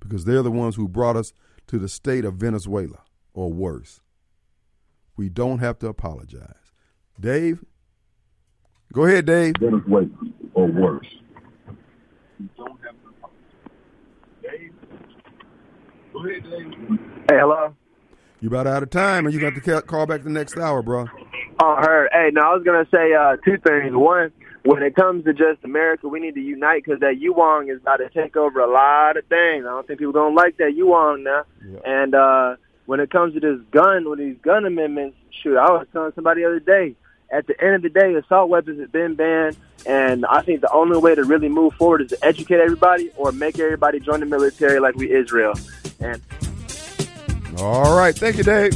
because they're the ones who brought us to the state of Venezuela, or worse. We don't have to apologize. Dave, go ahead, Dave. Venezuela, or worse. We don't have to apologize. Dave, go ahead, Dave. Hey, hello. You about out of time, and you got to call back the next hour, bro. Oh, heard. Hey, now I was gonna say uh, two things. One, when it comes to just America, we need to unite, because that yuan is about to take over a lot of things. I don't think people don't like that yuan now. Yeah. And uh, when it comes to this gun, with these gun amendments, shoot, I was telling somebody the other day, at the end of the day, assault weapons have been banned, and I think the only way to really move forward is to educate everybody or make everybody join the military like we Israel. And All right. Thank you, Dave.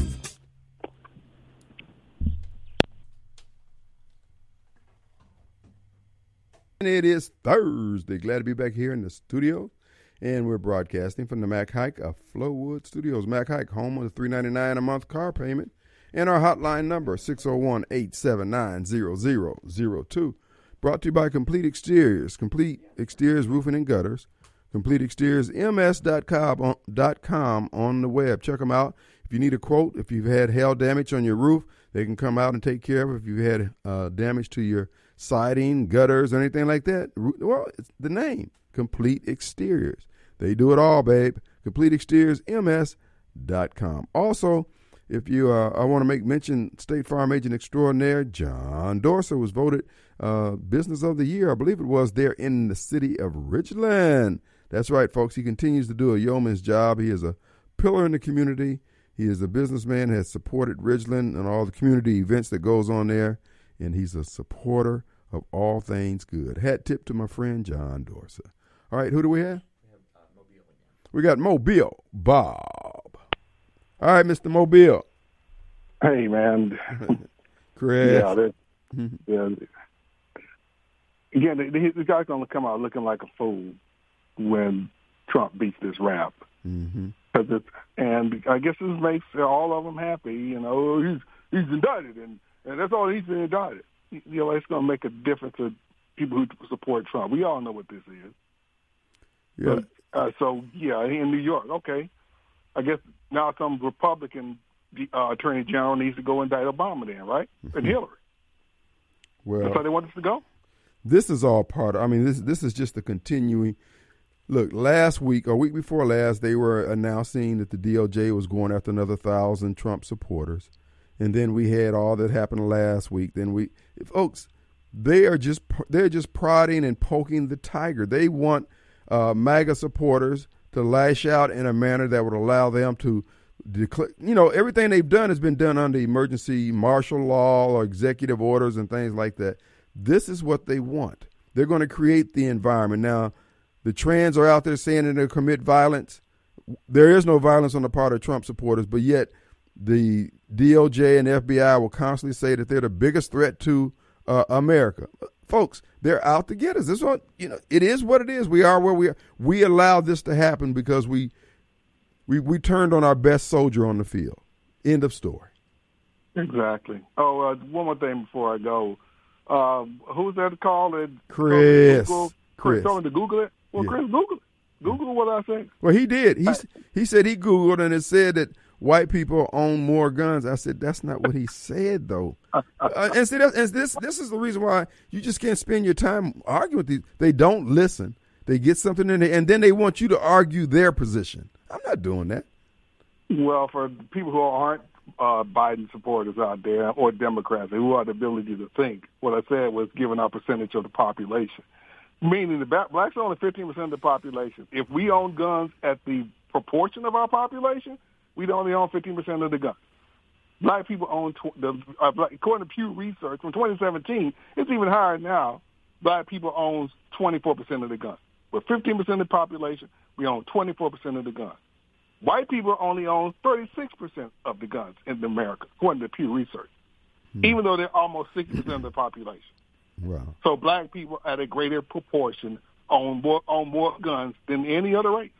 And it is Thursday. Glad to be back here in the studio. And we're broadcasting from the Mac Haik of Flowood Studios. Mac Haik, home of the three ninety-nine a month car payment. And our hotline number, six oh one, eight seven nine, zero zero zero two. Brought to you by Complete Exteriors. Complete Exteriors Roofing and Gutters. Complete Exteriors M S dot com on the web. Check them out. If you need a quote, if you've had hail damage on your roof, they can come out and take care of it. If you've had uh, damage to your siding, gutters, or anything like that, well, it's the name, Complete Exteriors. They do it all, babe. Complete Exteriors M S dot com. Also, if you, uh, I want to make mention, State Farm Agent Extraordinaire John Dorser was voted uh, Business of the Year, I believe it was, there in the city of Ridgeland. That's right, folks. He continues to do a yeoman's job. He is a pillar in the community. He is a businessman, has supported Ridgeland and all the community events that goes on there, and he's a supporter of all things good. Hat tip to my friend John Dorser. All right, who do we have? We have uh, Mobile. We got Mobile Bob. All right, Mister Mobile. Hey, man. Chris. Yeah, that, yeah. Again, the, the guy's going to come out looking like a fool when Trump beats this rap. Mm-hmm. It's, and I guess this makes all of them happy. You know, he's he's indicted, and, and that's all he's been indicted. You know, it's going to make a difference to people who support Trump. We all know what this is. Yeah. But, uh, so, yeah, in New York, okay. I guess now some Republican uh, attorney general needs to go indict Obama then, right? Mm-hmm. And Hillary. Well, that's how they want us to go? This is all part of, I mean, this this is just the continuing. Look, last week or week before last, they were announcing that the D O J was going after another one thousand Trump supporters. And then we had all that happened last week. Then we, folks, they are just, they're just prodding and poking the tiger. They want uh, MAGA supporters to lash out in a manner that would allow them to declare, you know, everything they've done has been done under emergency martial law or executive orders and things like that. This is what they want. They're going to create the environment. Now, the trans are out there saying that they'll commit violence. There is no violence on the part of Trump supporters, but yet the D O J and F B I will constantly say that they're the biggest threat to uh, America. Folks, they're out to get us. This one, you know, it is what it is. We are where we are. We allowed this to happen because we, we, we turned on our best soldier on the field. End of story. Exactly. Oh, uh, one more thing before I go. Um, who's that calling? Chris. Chris. Chris. Told him to Google it. Well, yeah. Chris, Google it. Google what I said. Well, he did. He he said he Googled and it said that white people own more guns. I said, that's not what he said, though. Uh, and see, that's, and this this is the reason why you just can't spend your time arguing with these. They don't listen. They get something in there, and then they want you to argue their position. I'm not doing that. Well, for people who aren't uh, Biden supporters out there or Democrats who have the ability to think, what I said was given our percentage of the population, meaning the blacks are only fifteen percent of the population. If we own guns at the proportion of our population, we only own fifteen percent of the guns. Black people own, tw- the, uh, black, according to Pew Research, from twenty seventeen, it's even higher now, black people own twenty-four percent of the guns. But fifteen percent of the population, we own twenty-four percent of the guns. White people only own thirty-six percent of the guns in America, according to Pew Research, hmm. even though they're almost sixty percent of the population. Wow. So black people at a greater proportion own more, own more guns than any other race.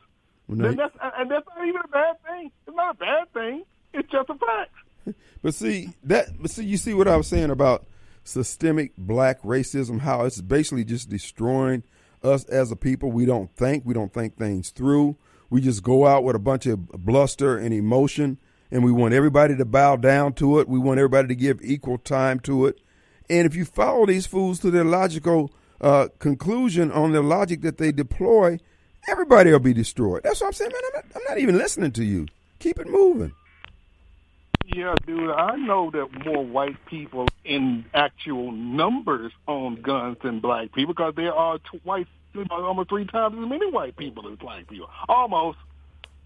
Well, no, and, that's, and that's not even a bad thing. It's not a bad thing. It's just a fact. But see that. But see, you see what I was saying about systemic black racism. How it's basically just destroying us as a people. We don't think. We don't think things through. We just go out with a bunch of bluster and emotion, and we want everybody to bow down to it. We want everybody to give equal time to it. And if you follow these fools to their logical uh, conclusion on the logic that they deploy, everybody will be destroyed. That's what I'm saying, man. I'm not, I'm not even listening to you. Keep it moving. Yeah, dude. I know that more white people in actual numbers own guns than black people because there are twice, almost three times as many white people as black people. Almost.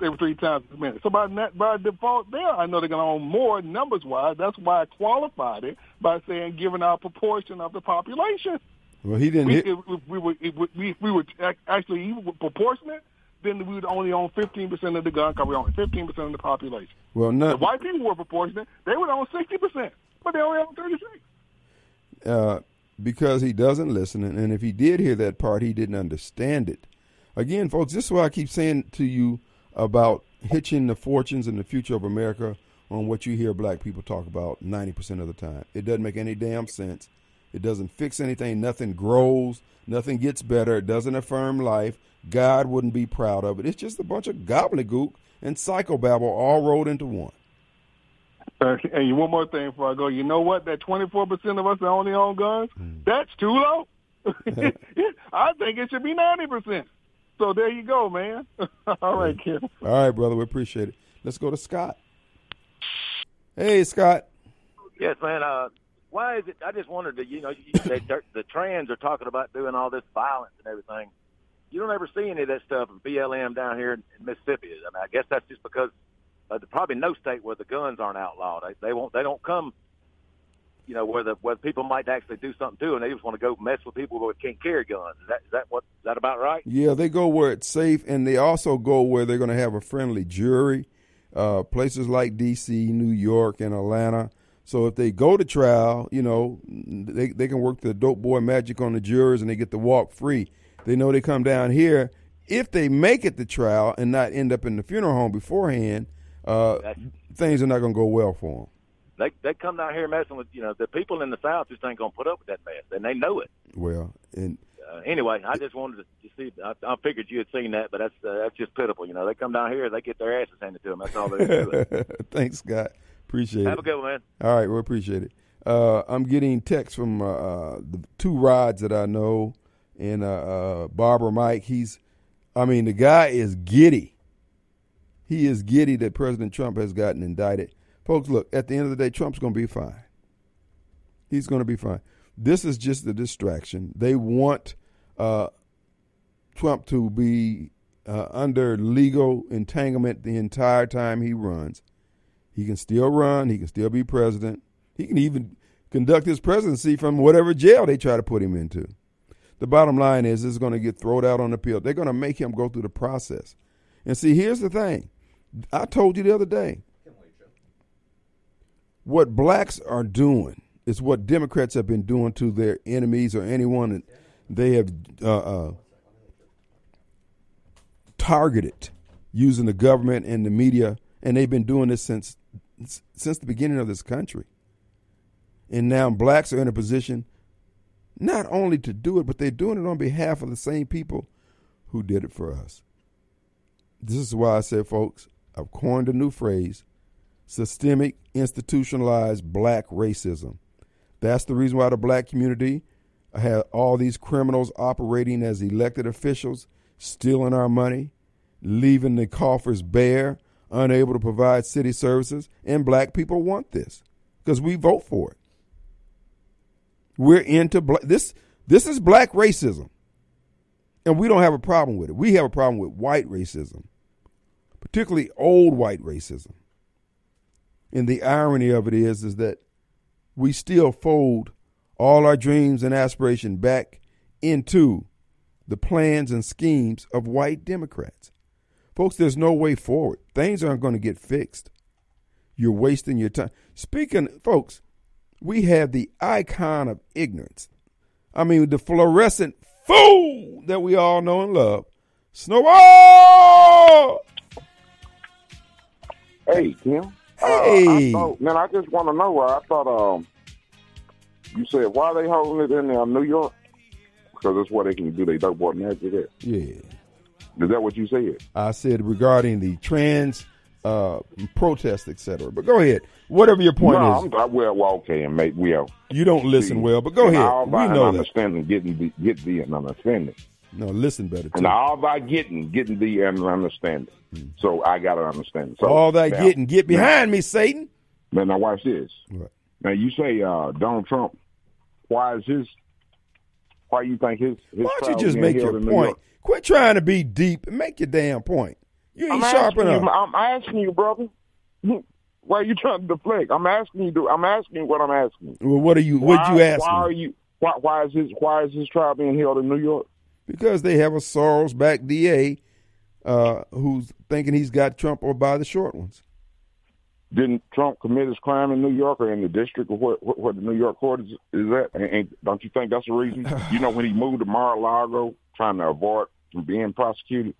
They were three times as many. So by, net, by default there, I know they're going to own more numbers-wise. That's why I qualified it by saying given our proportion of the population. Well, he didn't. We, hit. It, we, we, were, it, we, we were actually even proportionate then we would only own fifteen percent of the gun because we own fifteen percent of the population. Well, no. If white people were proportionate, they would own sixty percent, but they only own thirty-six. Uh, because he doesn't listen, and if he did hear that part, he didn't understand it. Again, folks, this is why I keep saying to you about hitching the fortunes and the future of America on what you hear black people talk about ninety percent of the time. It doesn't make any damn sense. It doesn't fix anything. Nothing grows. Nothing gets better. It doesn't affirm life. God wouldn't be proud of it. It's just a bunch of gobbledygook and psychobabble all rolled into one. Uh, and one more thing before I go. You know what? That twenty-four percent of us that only own guns, mm. that's too low. I think it should be ninety percent. So there you go, man. All right, Kim. All right, brother. We appreciate it. Let's go to Scott. Hey, Scott. Yes, man. Uh, why is it? I just wondered. You know, you, they, the trans are talking about doing all this violence and everything. You don't ever see any of that stuff in B L M down here in, in Mississippi. I mean, I guess that's just because uh, there's probably no state where the guns aren't outlawed. They, they won't. They don't come. You know, where the where people might actually do something to, and they just want to go mess with people who can't carry guns. Is that, is that what? Is that about right? Yeah, they go where it's safe, and they also go where they're going to have a friendly jury. Uh, places like D C, New York, and Atlanta. So if they go to trial, you know, they they can work the dope boy magic on the jurors, and they get to walk free. They know they come down here. If they make it to trial and not end up in the funeral home beforehand, uh, things are not going to go well for them. They they come down here messing with, you know, the people in the South just ain't going to put up with that mess, and they know it. Well, and uh, anyway, I just wanted to see. I, I figured you had seen that, but that's uh, that's just pitiful. You know, they come down here, they get their asses handed to them. That's all they're doing. Thanks, Scott. Appreciate it. Have a good one, man. All right, we'll appreciate it. Uh, I'm getting texts from uh, the two Rods that I know, and uh, uh, Barbara Mike. He's, I mean, the guy is giddy. He is giddy that President Trump has gotten indicted. Folks, look, at the end of the day, Trump's going to be fine. He's going to be fine. This is just a distraction. They want uh, Trump to be uh, under legal entanglement the entire time he runs. He can still run. He can still be president. He can even conduct his presidency from whatever jail they try to put him into. The bottom line is it's going to get thrown out on the field. They're going to make him go through the process. And see, here's the thing. I told you the other day. What blacks are doing is what Democrats have been doing to their enemies or anyone that they have uh, uh, targeted using the government and the media, and they've been doing this since since the beginning of this country. And now blacks are in a position not only to do it, but they're doing it on behalf of the same people who did it for us. This is why I said, folks, I've coined a new phrase. Systemic, institutionalized black racism. That's the reason why the black community had all these criminals operating as elected officials, stealing our money, leaving the coffers bare, unable to provide city services. And black people want this because we vote for it. We're into bla- this. This is black racism. And we don't have a problem with it. We have a problem with white racism, particularly old white racism. And the irony of it is, is that we still fold all our dreams and aspirations back into the plans and schemes of white Democrats. Folks, there's no way forward. Things aren't going to get fixed. You're wasting your time. Speaking, folks, we have the icon of ignorance. I mean, the fluorescent fool that we all know and love. Snowball! Hey, Kim. Hey. Uh, I thought, man, I just want to know why. I thought um, you said, why are they holding it in uh, New York? Because that's where they can do their dope boy magic at. Yeah. Is that what you said? I said regarding the trans uh, protest, et cetera. But go ahead. Whatever your point no, is. No, well, well, okay, and mate, well. You don't listen see, well, but go ahead. All by we know that. Understanding, getting the, get the and understanding. No, listen better. Too. And all by getting, getting the and understanding. Mm. So I got to understand. So all that now, getting, get behind now, me, Satan. Man, now watch this. Right. Now you say uh, Donald Trump. Why is his? Why you think his? his why don't you just make your point? Quit trying to be deep and make your damn point. You ain't sharp enough. I'm asking you, brother. Why are you trying to deflect? I'm asking you. To, I'm asking what I'm asking. Well, what are you? What you asking? Why are you? Why, why is his? Why is his trial being held in New York? Because they have a Soros-backed D A uh, who's thinking he's got Trump or by the short ones. Didn't Trump commit his crime in New York or in the district or where, where the New York court is, is at? And, and don't you think that's the reason? You know, when he moved to Mar-a-Lago, trying to avoid from being prosecuted,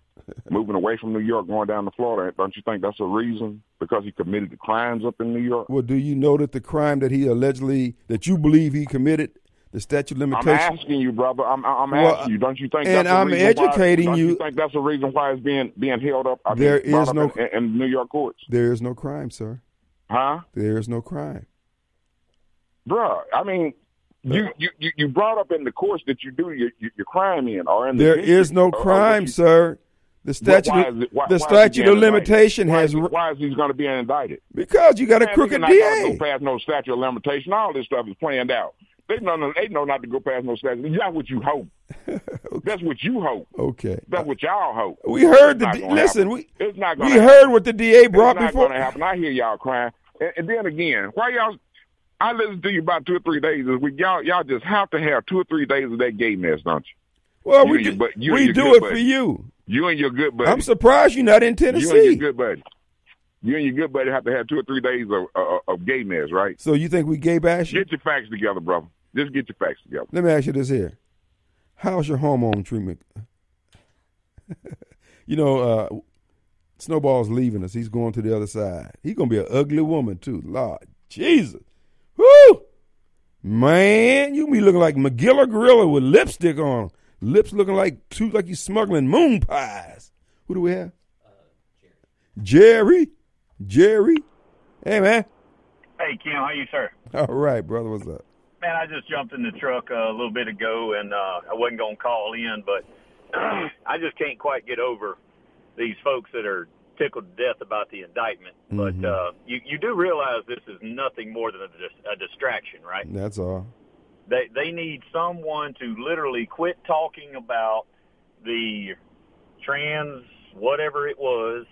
moving away from New York, going down to Florida, don't you think that's a reason? Because he committed the crimes up in New York? Well, do you know that the crime that he allegedly, that you believe he committed, the statute of limitations? I'm asking you, brother. I'm, I'm well, asking you. Don't you think? And that's I'm educating why, don't you. Don't you think that's the reason why it's being being held up? I there mean, is no in, in New York courts. There is no crime, sir. Huh? There is no crime, bruh. I mean, you, you, you brought up in the courts that you do your your crime in, or in the there district, is no crime, or, or you, sir. The statute, why it, why, the statute of limitation why has. Is, why is he going to be indicted? Because you got man, a crooked D A. Go past no statute of limitation. All this stuff is planned out. They know, they know not to go past no statute. That's what you hope. Okay. That's what you hope. Okay. That's what y'all hope. We heard the D- listen. We it's not we happen. heard what the D A brought it's not before. It's going to happen. I hear y'all crying, and, and then again, why y'all? I listen to you about two or three days this week. Y'all, y'all just have to have two or three days of that gay mess, don't you? Well, you we do. Your, you we do it buddy. for you. You and your good buddy. I'm surprised you're not in Tennessee. You and your good buddy. You and your good buddy have to have two or three days of of, of gay mess, right? So you think we gay bash? Get your facts together, brother. Just get your facts together. Let me ask you this here. How's your hormone treatment? you know, uh, Snowball's leaving us. He's going to the other side. He's going to be an ugly woman, too. Lord Jesus. Woo! Man, you be looking like McGilla Gorilla with lipstick on. Lips looking like two, like you smuggling moon pies. Who do we have? Uh, Jerry. Jerry. Jerry. Hey, man. Hey, Kim. How you, sir? All right, brother. What's up? Man, I just jumped in the truck uh, a little bit ago, and uh, I wasn't going to call in, but I just can't quite get over these folks that are tickled to death about the indictment. Mm-hmm. But uh, you, you do realize this is nothing more than a, dis- a distraction, right? That's all. They, they need someone to literally quit talking about the trans whatever it was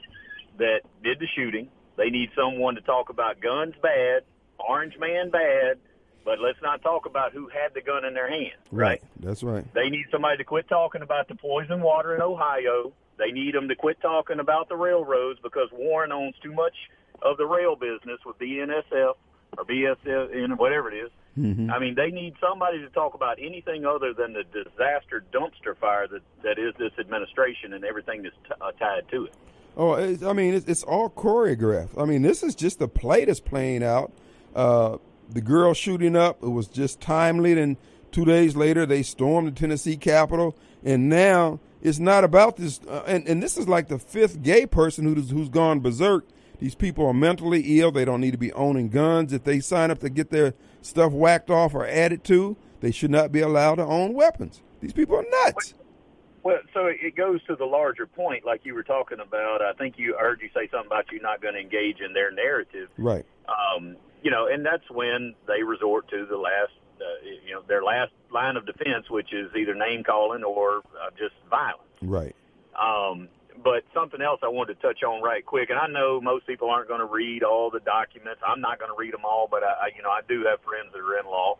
that did the shooting. They need someone to talk about guns bad, orange man bad, but let's not talk about who had the gun in their hand, right? right? That's right. They need somebody to quit talking about the poison water in Ohio. They need them to quit talking about the railroads because Warren owns too much of the rail business with B N S F or B S N, whatever it is. Mm-hmm. I mean, they need somebody to talk about anything other than the disaster dumpster fire that, that is this administration and everything that's t- uh, tied to it. Oh, it's, I mean, it's, it's all choreographed. I mean, this is just the play that's playing out. Uh, The girl shooting up, it was just timely. Then two days later, they stormed the Tennessee Capitol. And now it's not about this. Uh, and, and this is like the fifth gay person who's, who's gone berserk. These people are mentally ill. They don't need to be owning guns. If they sign up to get their stuff whacked off or added to, they should not be allowed to own weapons. These people are nuts. Well, so it goes to the larger point, like you were talking about. I think you I heard you say something about you're not going to engage in their narrative. Right. Um You know, and that's when they resort to the last, uh, you know, their last line of defense, which is either name calling or uh, just violence. Right. Um, but something else I wanted to touch on right quick, and I know most people aren't going to read all the documents. I'm not going to read them all, but I, you know, I do have friends that are in law,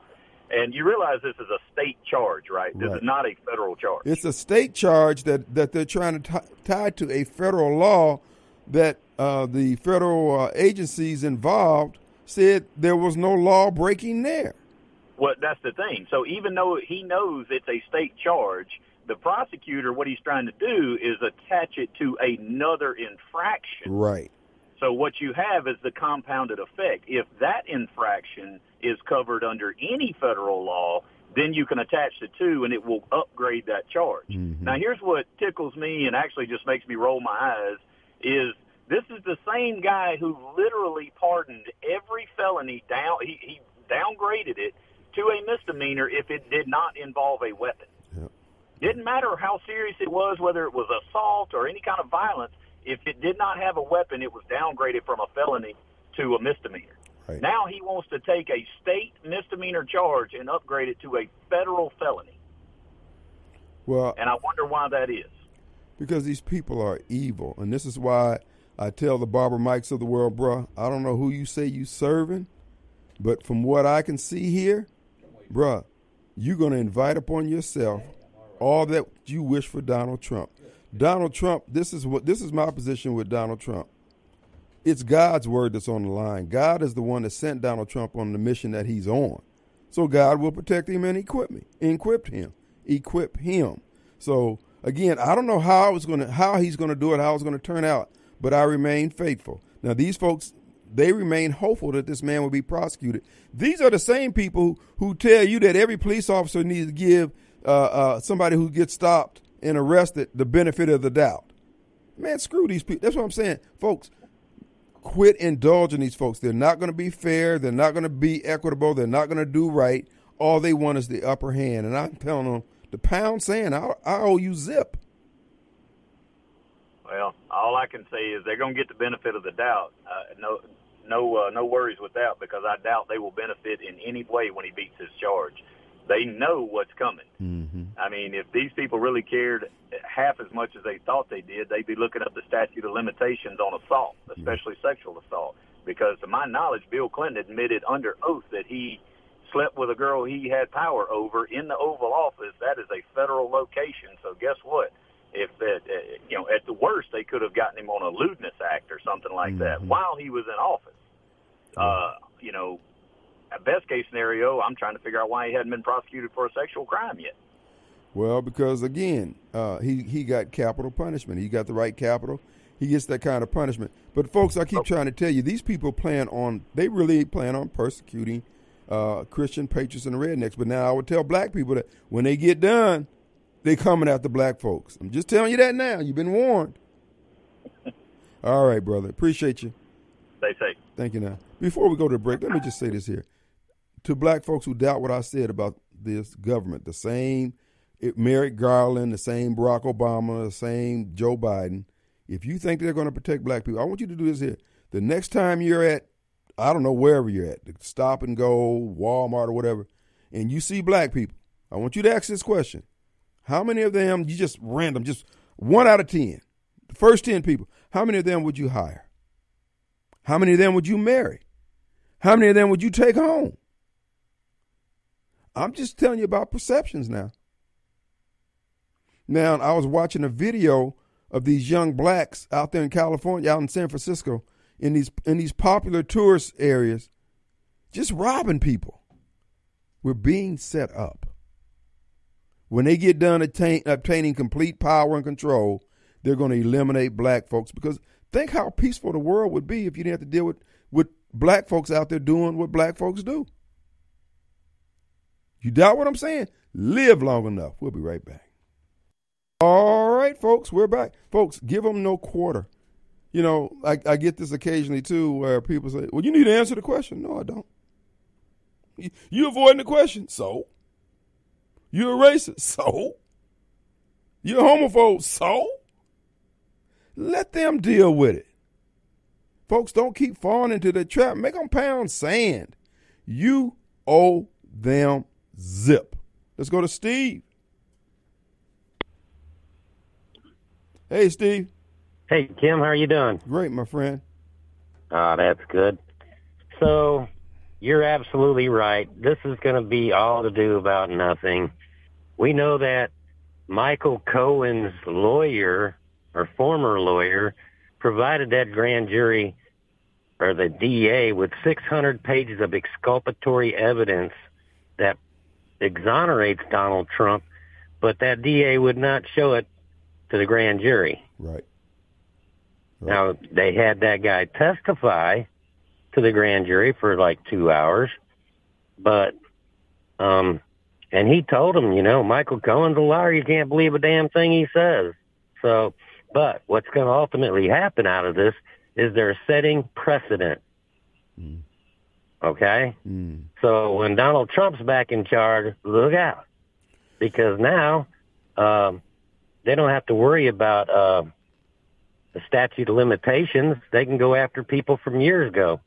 and you realize this is a state charge, right? This right. is not a federal charge. It's a state charge that that they're trying to t- tie to a federal law that uh, the federal uh, agencies involved said there was no law breaking there. Well, that's the thing. So even though he knows it's a state charge, the prosecutor, what he's trying to do is attach it to another infraction. Right. So what you have is the compounded effect. If that infraction is covered under any federal law, then you can attach the two and it will upgrade that charge. Mm-hmm. Now, here's what tickles me and actually just makes me roll my eyes is, this is the same guy who literally pardoned every felony down. He, he downgraded it to a misdemeanor if it did not involve a weapon. Yep. Didn't matter how serious it was, whether it was assault or any kind of violence. If it did not have a weapon, it was downgraded from a felony to a misdemeanor. Right. Now he wants to take a state misdemeanor charge and upgrade it to a federal felony. Well, and I wonder why that is. Because these people are evil, and this is why I tell the Barbara Mikes of the world, bruh, I don't know who you say you serving, but from what I can see here, bruh, you're going to invite upon yourself all that you wish for Donald Trump. Donald Trump, this is what this is my position with Donald Trump. It's God's word that's on the line. God is the one that sent Donald Trump on the mission that he's on. So God will protect him and equip me, equip him, equip him. So again, I don't know how it's going to, how he's going to do it, how it's going to turn out, but I remain faithful. Now these folks, they remain hopeful that this man will be prosecuted. These are the same people who tell you that every police officer needs to give uh, uh, somebody who gets stopped and arrested the benefit of the doubt. Man, screw these people. That's what I'm saying, folks. Quit indulging these folks. They're not going to be fair. They're not going to be equitable. They're not going to do right. All they want is the upper hand. And I'm telling them, the pound saying, I, I owe you zip. Well, all I can say is they're going to get the benefit of the doubt. Uh, no no, uh, no worries with that, because I doubt they will benefit in any way when he beats his charge. They know what's coming. Mm-hmm. I mean, if these people really cared half as much as they thought they did, they'd be looking up the statute of limitations on assault, especially mm-hmm. sexual assault. Because to my knowledge, Bill Clinton admitted under oath that he slept with a girl he had power over in the Oval Office. That is a federal location. So guess what? If that, you know, at the worst, they could have gotten him on a lewdness act or something like mm-hmm. that while he was in office. Mm-hmm. Uh, you know, best case scenario, I'm trying to figure out why he hadn't been prosecuted for a sexual crime yet. Well, because again, uh, he he got capital punishment. He got the right capital. He gets that kind of punishment. But folks, I keep oh. trying to tell you, these people plan on, they really plan on persecuting uh, Christian patriots and rednecks. But now I would tell black people that when they get done, they coming after black folks. I'm just telling you that now. You've been warned. All right, brother. Appreciate you. Stay safe. Thank you. Now, before we go to the break, let me just say this here. To black folks who doubt what I said about this government, the same it, Merrick Garland, the same Barack Obama, the same Joe Biden, if you think they're going to protect black people, I want you to do this here. The next time you're at, I don't know, wherever you're at, the Stop and Go, Walmart or whatever, and you see black people, I want you to ask this question. How many of them, you just random, just one out of ten, the first ten people, how many of them would you hire? How many of them would you marry? How many of them would you take home? I'm just telling you about perceptions now. Now, I was watching a video of these young blacks out there in California, out in San Francisco, in these in these popular tourist areas, just robbing people. We're being set up. When they get done attain, obtaining complete power and control, they're going to eliminate black folks. Because think how peaceful the world would be if you didn't have to deal with, with black folks out there doing what black folks do. You doubt what I'm saying? Live long enough. We'll be right back. All right, folks, we're back. Folks, give them no quarter. You know, I, I get this occasionally, too, where people say, well, you need to answer the question. No, I don't. You, you avoiding the question. So? You're a racist. So? You're a homophobe. So? Let them deal with it. Folks, don't keep falling into the trap. Make them pound sand. You owe them zip. Let's go to Steve. Hey, Steve. Hey, Kim, how are you doing? Great, my friend. Ah, uh, that's good. So, you're absolutely right. This is going to be all to do about nothing. We know that Michael Cohen's lawyer, or former lawyer, provided that grand jury, or the D E A, with six hundred pages of exculpatory evidence that exonerates Donald Trump, but that D A would not show it to the grand jury. Right. right. Now, they had that guy testify to the grand jury for like two hours, but, um, and he told him, you know, Michael Cohen's a liar. You can't believe a damn thing he says. So, but what's going to ultimately happen out of this is they're setting precedent. Mm. Okay? Mm. So when Donald Trump's back in charge, look out. Because now um, they don't have to worry about uh, the statute of limitations. They can go after people from years ago.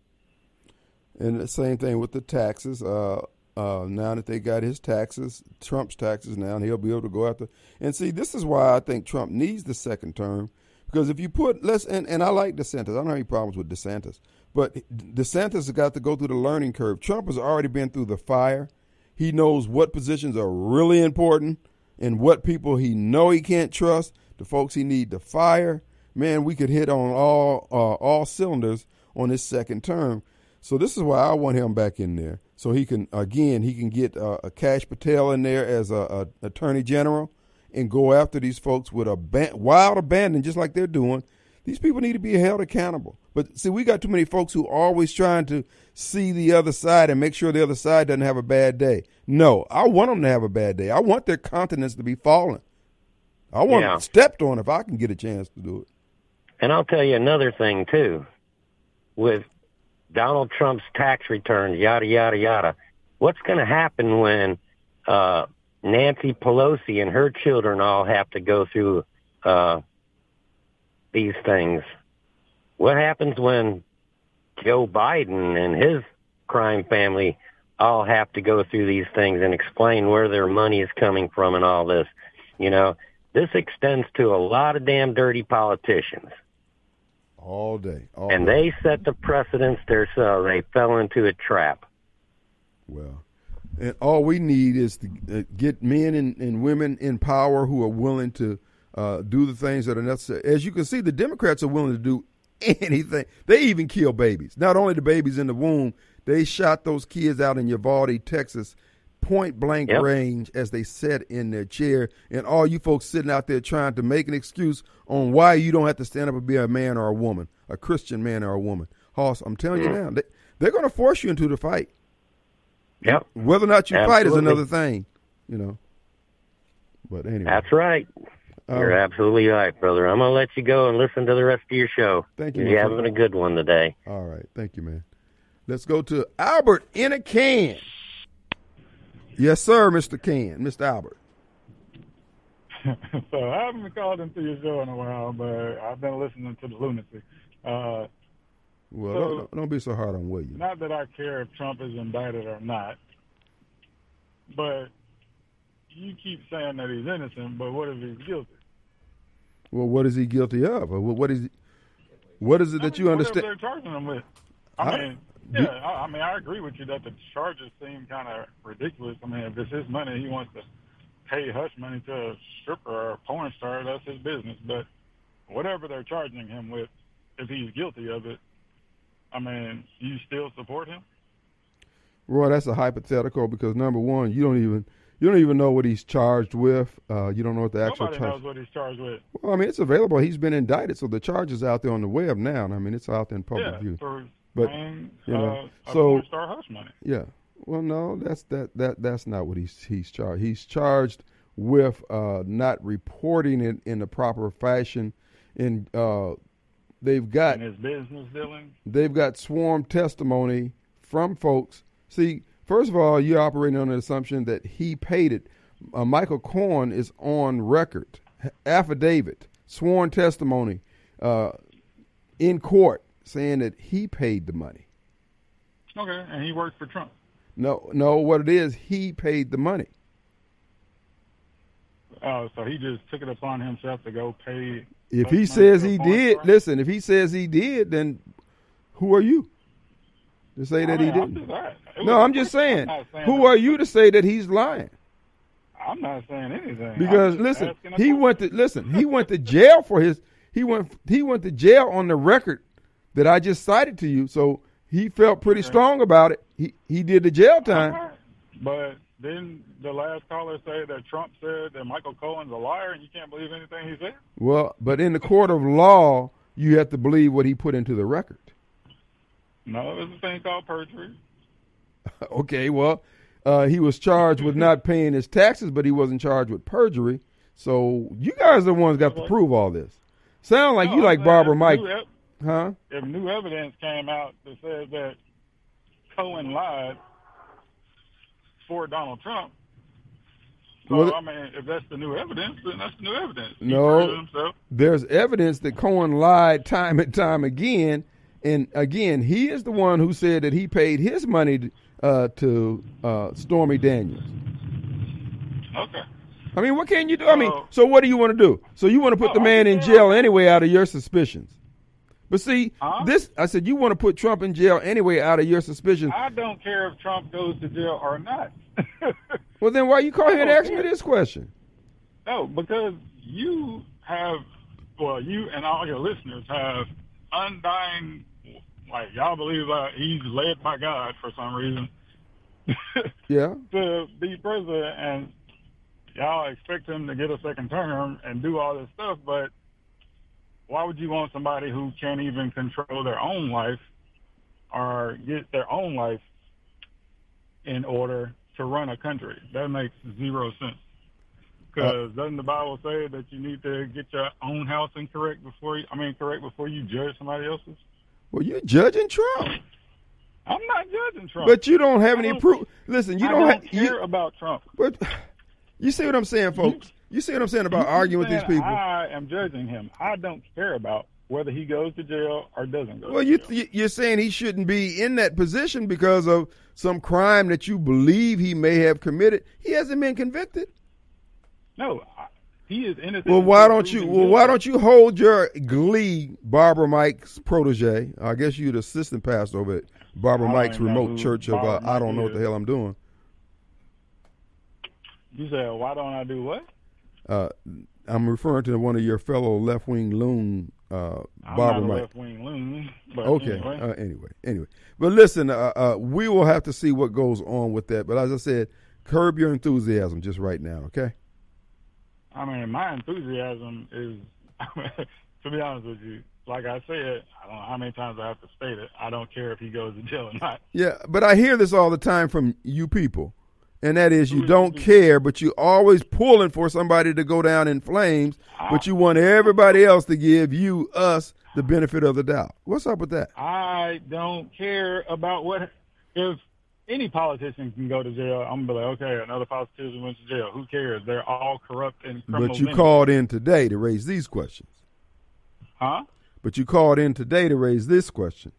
And the same thing with the taxes. Uh, uh, now that they got his taxes, Trump's taxes now, and he'll be able to go after. And see, this is why I think Trump needs the second term. Because if you put, let's, and, and I like DeSantis. I don't have any problems with DeSantis. But DeSantis has got to go through the learning curve. Trump has already been through the fire. He knows what positions are really important and what people he know he can't trust. the folks he need to fire. Man, we could hit on all uh, all cylinders on his second term. So this is why I want him back in there. So he can, again, he can get uh, a Kash Patel in there as a, a attorney general and go after these folks with a ban- wild abandon, just like they're doing. These people need to be held accountable. But, see, we got too many folks who are always trying to see the other side and make sure the other side doesn't have a bad day. No, I want them to have a bad day. I want their continents to be fallen. I want yeah. them stepped on if I can get a chance to do it. And I'll tell you another thing, too, with Donald Trump's tax returns, yada, yada, yada. What's going to happen when uh, Nancy Pelosi and her children all have to go through uh, these things? What happens when Joe Biden and his crime family all have to go through these things and explain where their money is coming from and all this? You know, this extends to a lot of damn dirty politicians. All day. All and day. They set the precedence there, so they fell into a trap. Well, and all we need is to get men and, and women in power who are willing to uh, do the things that are necessary. As you can see, the Democrats are willing to do anything. They even kill babies. Not only the babies in the womb, they shot those kids out in Uvalde, Texas, point-blank yep. range as they sat in their chair, and all you folks sitting out there trying to make an excuse on why you don't have to stand up and be a man or a woman, a Christian man or a woman. Hoss, I'm telling mm-hmm. you now, they, they're going to force you into the fight. Yep. Whether or not you absolutely. Fight is another thing, you know. But anyway. That's right. Um, You're absolutely right, brother. I'm going to let you go and listen to the rest of your show. Thank you. You're having friend. A good one today. All right. Thank you, man. Let's go to Albert in a can. Yes, sir, Mister Ken, Mister Albert. So I haven't called into your show in a while, but I've been listening to the lunacy. Uh, well, so don't, don't be so hard on William. Not that I care if Trump is indicted or not, but you keep saying that he's innocent, but what if he's guilty? Well, what is he guilty of? Or what is, what is it I that mean, you understand? They're charging him with. I, I mean... Yeah, I mean, I agree with you that the charges seem kind of ridiculous. I mean, if it's his money, he wants to pay hush money to a stripper or a porn star, that's his business. But whatever they're charging him with, if he's guilty of it, I mean, you still support him? Roy, that's a hypothetical because, number one, you don't even you don't even know what he's charged with. Uh, you don't know what the actual charge is. Nobody knows what he's charged with. Well, I mean, it's available. He's been indicted, so the charge is out there on the web now. I mean, it's out there in public yeah, view. For, But and, you know, uh, so money. Yeah. Well, no, that's that that that's not what he's he's charged. He's charged with uh, not reporting it in the proper fashion, and uh, they've got and his business dealing. They've got sworn testimony from folks. See, first of all, you're operating on an assumption that he paid it. Uh, Michael Korn is on record, affidavit, sworn testimony, uh, in court, saying that he paid the money. Okay, and he worked for Trump. No, no, what it is, he paid the money. Oh, so he just took it upon himself to go pay. If he says he did, listen, if he says he did, then who are you to say that he didn't? No, I'm just saying, who are you to say that he's lying? I'm not saying anything. Because listen, he went to listen, he went to jail for his he went he went to jail on the record that I just cited to you, so he felt pretty strong about it. He he did the jail time. Right. But didn't the last caller say that Trump said that Michael Cohen's a liar and you can't believe anything he said? Well, but in the court of law, you have to believe what he put into the record. No, there's a thing called perjury. Okay, well, uh, he was charged with not paying his taxes, but he wasn't charged with perjury. So you guys are the ones got to prove all this. Sound like no, you like Barbara Mike. Huh? If new evidence came out that says that Cohen lied for Donald Trump, so, well, I mean, if that's the new evidence, then that's the new evidence. He no, there's evidence that Cohen lied time and time again, and again, he is the one who said that he paid his money uh, to uh, Stormy Daniels. Okay. I mean, what can you do? So, I mean, so what do you want to do? So you want to put oh, the man in jail anyway out of your suspicions? But see, huh? this, I said, you want to put Trump in jail anyway out of your suspicions. I don't care if Trump goes to jail or not. Well, then why you call here and ask me this question? No, because you have, well, you and all your listeners have undying, like, y'all believe uh, he's led by God for some reason. Yeah. To be president, and y'all expect him to get a second term and do all this stuff, but why would you want somebody who can't even control their own life or get their own life in order to run a country? That makes zero sense. Because uh, doesn't the Bible say that you need to get your own house in correct before you, I mean, correct before you judge somebody else's? Well, you're judging Trump. I'm not judging Trump. But you don't have I any proof. Listen, you I don't, don't ha- care you, about Trump. But you see what I'm saying, folks? You, you see what I'm saying about arguing with these people? I am judging him. I don't care about whether he goes to jail or doesn't go well, to you, jail. Well, you're saying he shouldn't be in that position because of some crime that you believe he may have committed. He hasn't been convicted. No, he is innocent. Well, why don't you? Well, why don't you hold your glee, Barbara Mike's protege? I guess you're the assistant pastor over at Barbara Mike's remote church of uh, I don't know what the hell I'm doing. You said, why don't I do what? Uh, I'm referring to one of your fellow left-wing loon, uh, Barbara Mike. I'm not a left-wing loon. But okay. Anyway. Uh, anyway, anyway, but listen, uh, uh, we will have to see what goes on with that. But as I said, curb your enthusiasm just right now, okay? I mean, my enthusiasm is, I mean, to be honest with you, like I said, I don't know how many times I have to state it, I don't care if he goes to jail or not. Yeah, but I hear this all the time from you people, and that is you don't care, but you're always pulling for somebody to go down in flames, but you want everybody else to give you, us, the benefit of the doubt. What's up with that? I don't care about what, if any politician can go to jail. I'm going to be like, okay, another politician went to jail. Who cares? They're all corrupt and criminal. But you men. called in today to raise these questions. Huh? But you called in today to raise this question.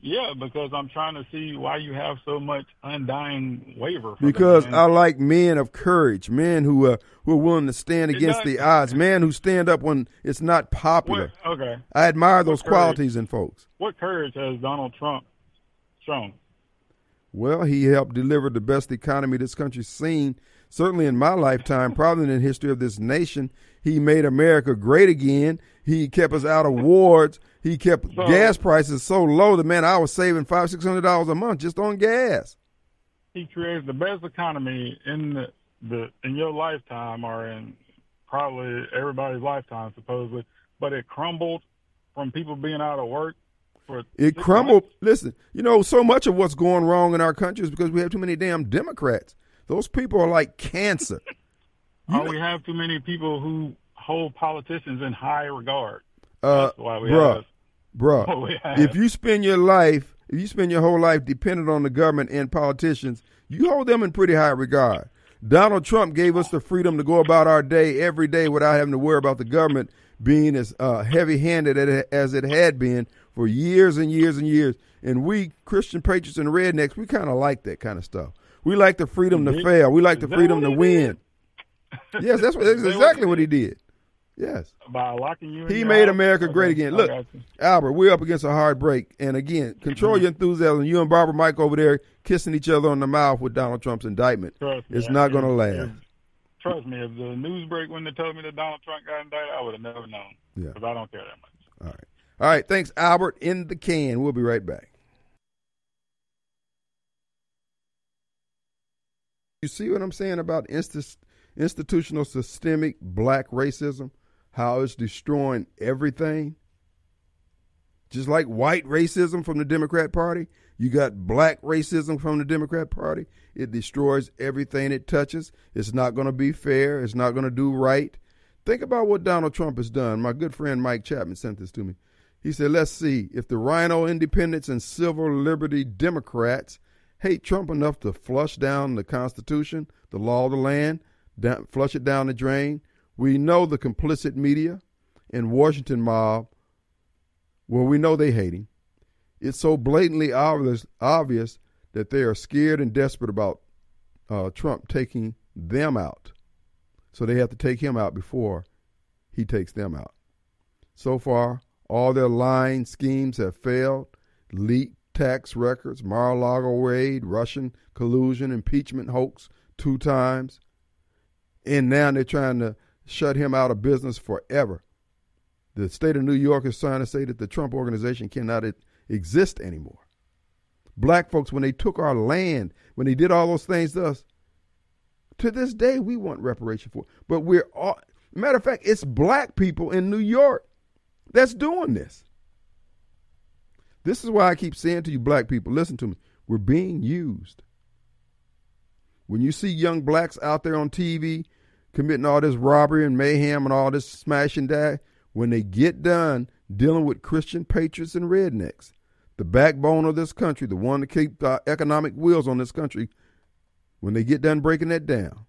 Yeah, because I'm trying to see why you have so much undying waiver. For because I like men of courage, men who, uh, who are willing to stand it against the odds, men who stand up when it's not popular. What, okay. I admire what those courage, qualities in folks. What courage has Donald Trump shown? Well, he helped deliver the best economy this country's seen, certainly in my lifetime, probably in the history of this nation. He made America great again. He kept us out of wars. He kept so, gas prices so low that, man, I was saving five, six hundred dollars a month just on gas. He created the best economy in the, the in your lifetime, or in probably everybody's lifetime, supposedly. But it crumbled from people being out of work. It crumbled. Listen, you know, so much of what's going wrong in our country is because we have too many damn Democrats. Those people are like cancer. Oh, know? We have too many people who hold politicians in high regard. Uh, That's why we bruh, have. Bruh, have. If you spend your life, if you spend your whole life dependent on the government and politicians, you hold them in pretty high regard. Donald Trump gave us the freedom to go about our day every day without having to worry about the government being as uh, heavy-handed as it had been for years and years and years. And we, Christian patriots and rednecks, we kind of like that kind of stuff. We like the freedom to fail. We like the freedom to win. Did? Yes, that's, what, that's exactly what he did. Yes. By locking you in. He made house? America okay. great again. Look, Albert, we're up against a hard break. And again, control mm-hmm. your enthusiasm. You and Barbara Mike over there kissing each other on the mouth with Donald Trump's indictment. Trust it's me, not going to last. Trust me, if the news break wouldn't have told me that Donald Trump got indicted, I would have never known. Yeah. Because I don't care that much. All right. All right, thanks, Albert. In the can. We'll be right back. You see what I'm saying about inst- institutional systemic black racism, how it's destroying everything? Just like white racism from the Democrat Party, you got black racism from the Democrat Party. It destroys everything it touches. It's not going to be fair. It's not going to do right. Think about what Donald Trump has done. My good friend Mike Chapman sent this to me. He said, let's see if the Rhino Independents and Civil Liberty Democrats hate Trump enough to flush down the Constitution, the law of the land, down, flush it down the drain. We know the complicit media and Washington mob, well, we know they hate him. It's so blatantly obvious, obvious that they are scared and desperate about uh, Trump taking them out. So they have to take him out before he takes them out. So far, all their lying schemes have failed. Leaked tax records, Mar-a-Lago raid, Russian collusion, impeachment hoax two times. And now they're trying to shut him out of business forever. The state of New York is trying to say that the Trump organization cannot exist anymore. Black folks, when they took our land, when they did all those things to us, to this day, we want reparation for it. But we're all, matter of fact, it's black people in New York that's doing this. This is why I keep saying to you black people, listen to me, we're being used. When you see young blacks out there on T V committing all this robbery and mayhem and all this smash and dash, when they get done dealing with Christian patriots and rednecks, the backbone of this country, the one to keep the economic wheels on this country, when they get done breaking that down,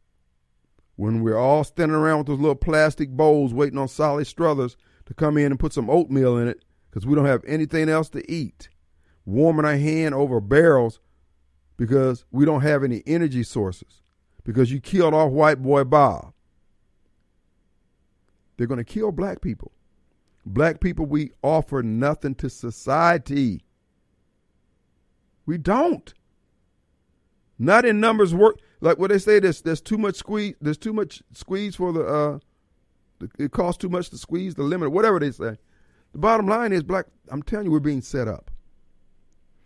when we're all standing around with those little plastic bowls waiting on Sally Struthers to come in and put some oatmeal in it because we don't have anything else to eat, warming our hand over barrels because we don't have any energy sources, because you killed off white boy Bob. They're going to kill black people. Black people, we offer nothing to society. We don't. Not in numbers work. Like what they say, there's, there's too much squeeze. There's too much squeeze for the, uh, the, it costs too much to squeeze the limit, whatever they say. The bottom line is black, I'm telling you, we're being set up.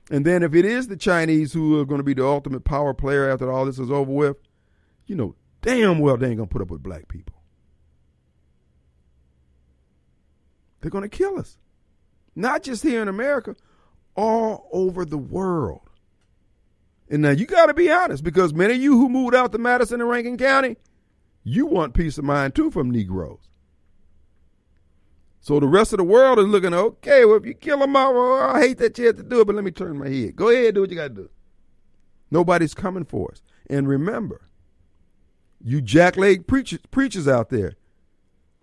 And then if it is the Chinese who are going to be the ultimate power player after all this is over with, you know damn well they ain't going to put up with black people. They're going to kill us. Not just here in America, all over the world. And now you got to be honest, because many of you who moved out to Madison and Rankin County, you want peace of mind too from Negroes. So the rest of the world is looking, okay, well, if you kill them all, well, I hate that you had to do it, but let me turn my head. Go ahead, do what you got to do. Nobody's coming for us. And remember, you jackleg preachers, preachers out there,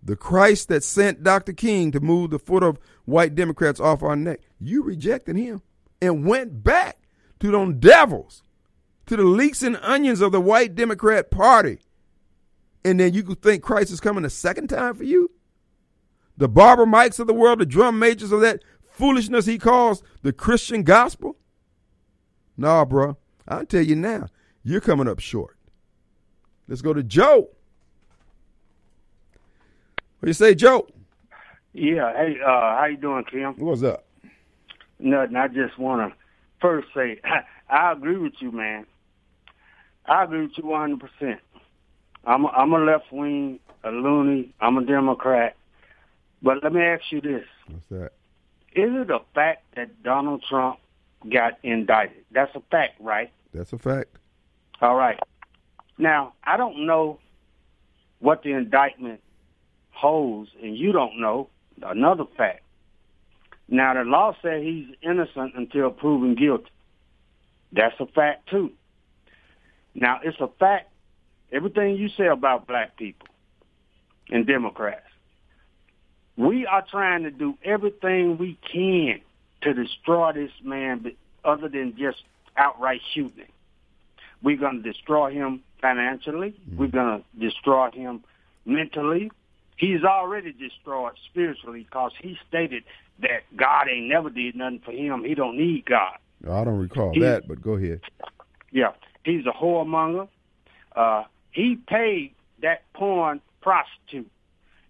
the Christ that sent Doctor King to move the foot of white Democrats off our neck, you rejected him and went back to them devils, to the leeks and onions of the white Democrat Party. And then you could think Christ is coming a second time for you? The Barbara Mikes of the world, the drum majors of that foolishness he calls the Christian gospel? Nah, bro, I'll tell you now, you're coming up short. Let's go to Joe. What do you say, Joe? Yeah, hey, uh, how you doing, Kim? What's up? Nothing, I just want to first say, I agree with you, man. I agree with you one hundred percent. I'm a, I'm a left-wing, a loony, I'm a Democrat. But let me ask you this. What's that? Is it a fact that Donald Trump got indicted? That's a fact, right? That's a fact. All right. Now, I don't know what the indictment holds, and you don't know another fact. Now, the law says he's innocent until proven guilty. That's a fact, too. Now, it's a fact, everything you say about black people and Democrats. We are trying to do everything we can to destroy this man other than just outright shooting him. We're going to destroy him financially. We're going to destroy him mentally. He's already destroyed spiritually because he stated that God ain't never did nothing for him. He don't need God. I don't recall he, that, but go ahead. Yeah, he's a whoremonger. Uh, he paid that porn prostitute.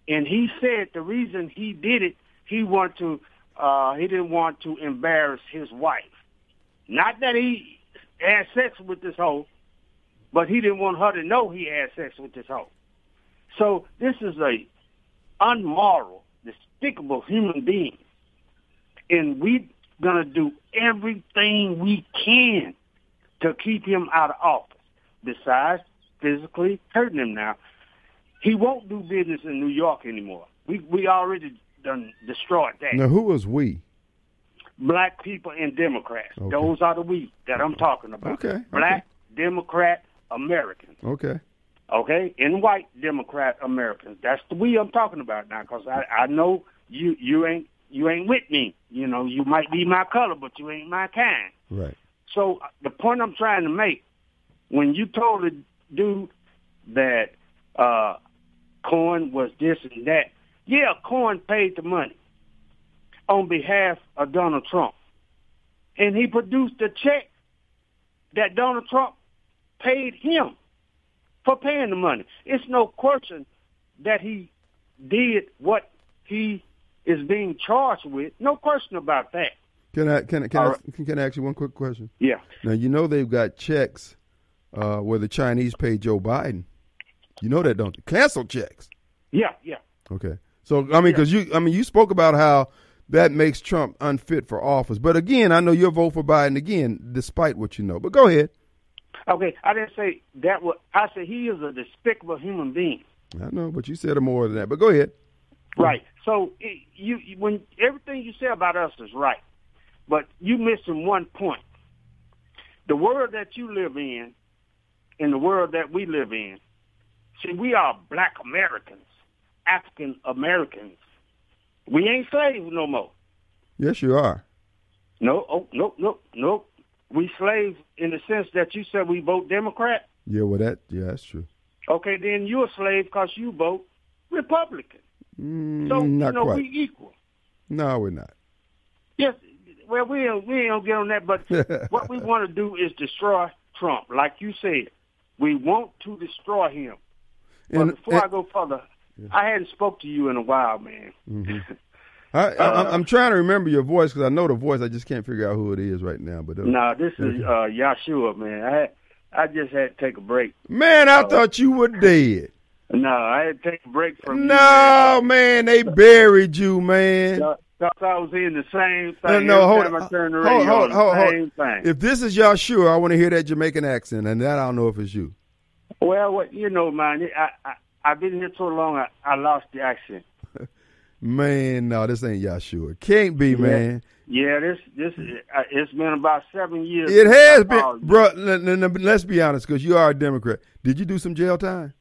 And he said the reason he did it, he want to, uh, he didn't want to embarrass his wife. Not that he had sex with this hoe, but he didn't want her to know he had sex with this hoe. So this is a unmoral, despicable human being, and we're gonna do everything we can to keep him out of office. Besides physically hurting him now. He won't do business in New York anymore. We we already done destroyed that. Now, who is we? Black people and Democrats. Okay. Those are the we that I'm talking about. Okay. Black, okay. Democrat, Americans. Okay. Okay? And white Democrat Americans. That's the we I'm talking about now, because I, I know you, you ain't you ain't with me. You know, you might be my color, but you ain't my kind. Right. So the point I'm trying to make, when you told the dude that uh Corn was this and that. Yeah, Corn paid the money on behalf of Donald Trump. And he produced a check that Donald Trump paid him for paying the money. It's no question that he did what he is being charged with. No question about that. Can I can I, can, I, right. can I ask you one quick question? Yeah. Now, you know they've got checks uh, where the Chinese pay Joe Biden. You know that, don't you? Cancel checks. Yeah, yeah. Okay. So, I mean, because yeah. you I mean, you spoke about how that makes Trump unfit for office. But, again, I know you'll vote for Biden again, despite what you know. But go ahead. Okay. I didn't say that. Was, I said he is a despicable human being. I know, but you said more than that. But go ahead. Right. So it, you, when everything you say about us is right, but you missing one point. The world that you live in and the world that we live in, see, we are black Americans, African Americans. We ain't slaves no more. Yes, you are. No, oh, no, no, no. We slaves in the sense that you said we vote Democrat. Yeah, well, that, yeah, that's true. Okay, then you're a slave because you vote Republican. Mm, so, not you know, quite. We equal. No, we're not. Yes, well, we don't, we don't get on that, but what we want to do is destroy Trump. Like you said, we want to destroy him. But and, before and, I go further, yeah. I hadn't spoke to you in a while, man. Mm-hmm. I, I, uh, I'm trying to remember your voice because I know the voice. I just can't figure out who it is right now. But no, nah, this is uh, Yahshua, man. I had, I just had to take a break. Man, I uh, thought you were dead. No, I had to take a break from no, you. No, man, they buried you, man. Because I was in the same thing. No, no, hold on. I turned the radio hold, hold, hold, the same hold. Thing. If this is Yahshua, I want to hear that Jamaican accent, and that I don't know if it's you. Well, what, you know, man, I, I, I've been here so long, I, I lost the accent. Man, no, this ain't Yahshua. Can't be, yeah. man. Yeah, this this uh, it's been about seven years. It has been, bro. L- l- l- let's be honest, because you are a Democrat. Did you do some jail time?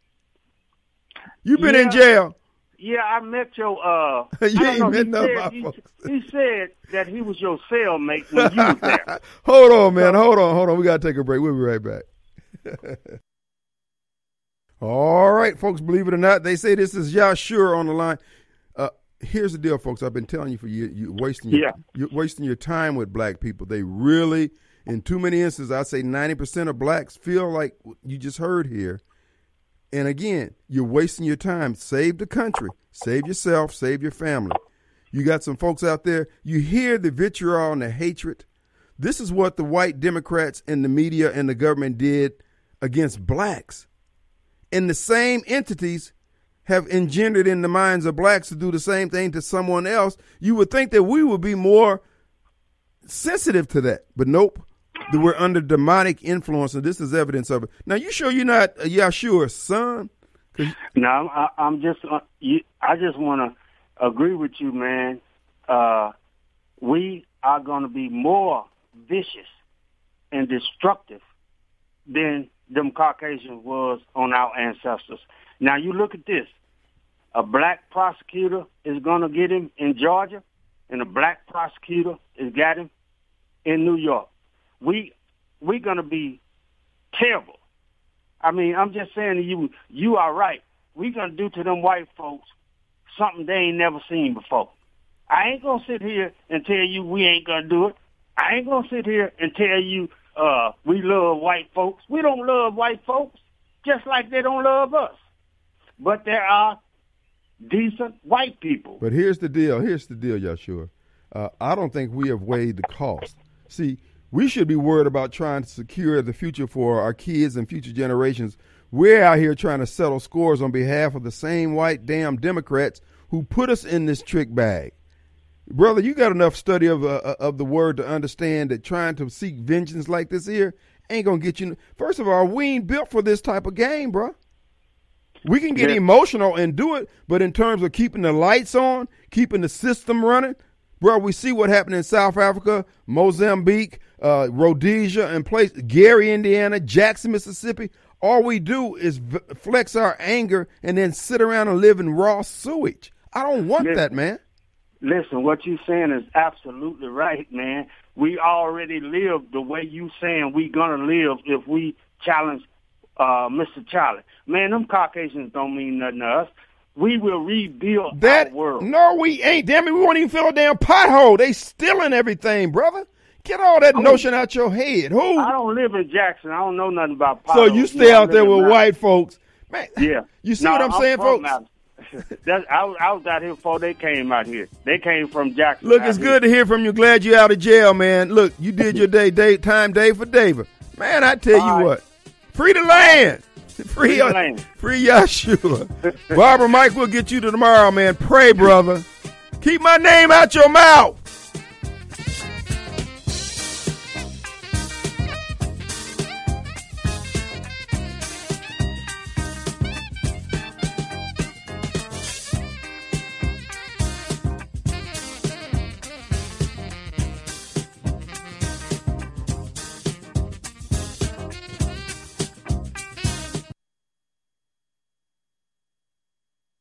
You've been yeah, in jail. Yeah, I met your. Uh, you ain't know, met he, said, my he, folks. he said that he was your cellmate when you was there. Hold on, man. So, hold on, hold on. We gotta take a break. We'll be right back. All right, folks. Believe it or not, they say this is Yahshua on the line. Here's the deal, folks. I've been telling you for years, you're wasting your, yeah. you're wasting your time with black people. They really, in too many instances, I say ninety percent of blacks feel like you just heard here. And again, you're wasting your time. Save the country. Save yourself. Save your family. You got some folks out there. You hear the vitriol and the hatred. This is what the white Democrats and the media and the government did against blacks. And the same entities have engendered in the minds of blacks to do the same thing to someone else. You would think that we would be more sensitive to that. But nope, that we're under demonic influence, and this is evidence of it. Now, you sure you're not a Yahshua's son? No, I, I'm just, uh, you, I just want to agree with you, man. Uh, we are going to be more vicious and destructive than them Caucasians was on our ancestors. Now, you look at this. A black prosecutor is going to get him in Georgia, and a black prosecutor has got him in New York. We, we're going to be terrible. I mean, I'm just saying to you, you are right. We're going to do to them white folks something they ain't never seen before. I ain't going to sit here and tell you we ain't going to do it. I ain't going to sit here and tell you uh, we love white folks. We don't love white folks, just like they don't love us. But there are decent white people. But here's the deal. Here's the deal, Yahshua. Uh, I don't think we have weighed the cost. See, we should be worried about trying to secure the future for our kids and future generations. We're out here trying to settle scores on behalf of the same white damn Democrats who put us in this trick bag. Brother, you got enough study of uh, of the word to understand that trying to seek vengeance like this here ain't going to get you. First of all, we ain't built for this type of game, bro. We can get yeah. emotional and do it, but in terms of keeping the lights on, keeping the system running, bro, we see what happened in South Africa, Mozambique, uh, Rhodesia, and place Gary, Indiana, Jackson, Mississippi. All we do is v- flex our anger and then sit around and live in raw sewage. I don't want listen, that, man. Listen, what you're saying is absolutely right, man. We already live the way you saying we're going to live if we challenge Uh, Mister Charlie. Man, them Caucasians don't mean nothing to us. We will rebuild that, our world. No, we ain't. Damn it, we won't even fill a damn pothole. They stealing everything, brother. Get all that I notion mean, out your head. Who? I don't live in Jackson. I don't know nothing about politics. So you stay you out there with white folks. Man, yeah. You see no, what I'm, I'm saying, folks? That's, I, was, I was out here before they came out here. They came from Jackson. Look, it's here. Good to hear from you. Glad you're out of jail, man. Look, you did your day, day time, day for David. Man, I tell all you right. what. Free the land. Free, free, land. Free Yahshua. Barbara Mike, we'll get you to tomorrow, man. Pray, brother. Keep my name out your mouth.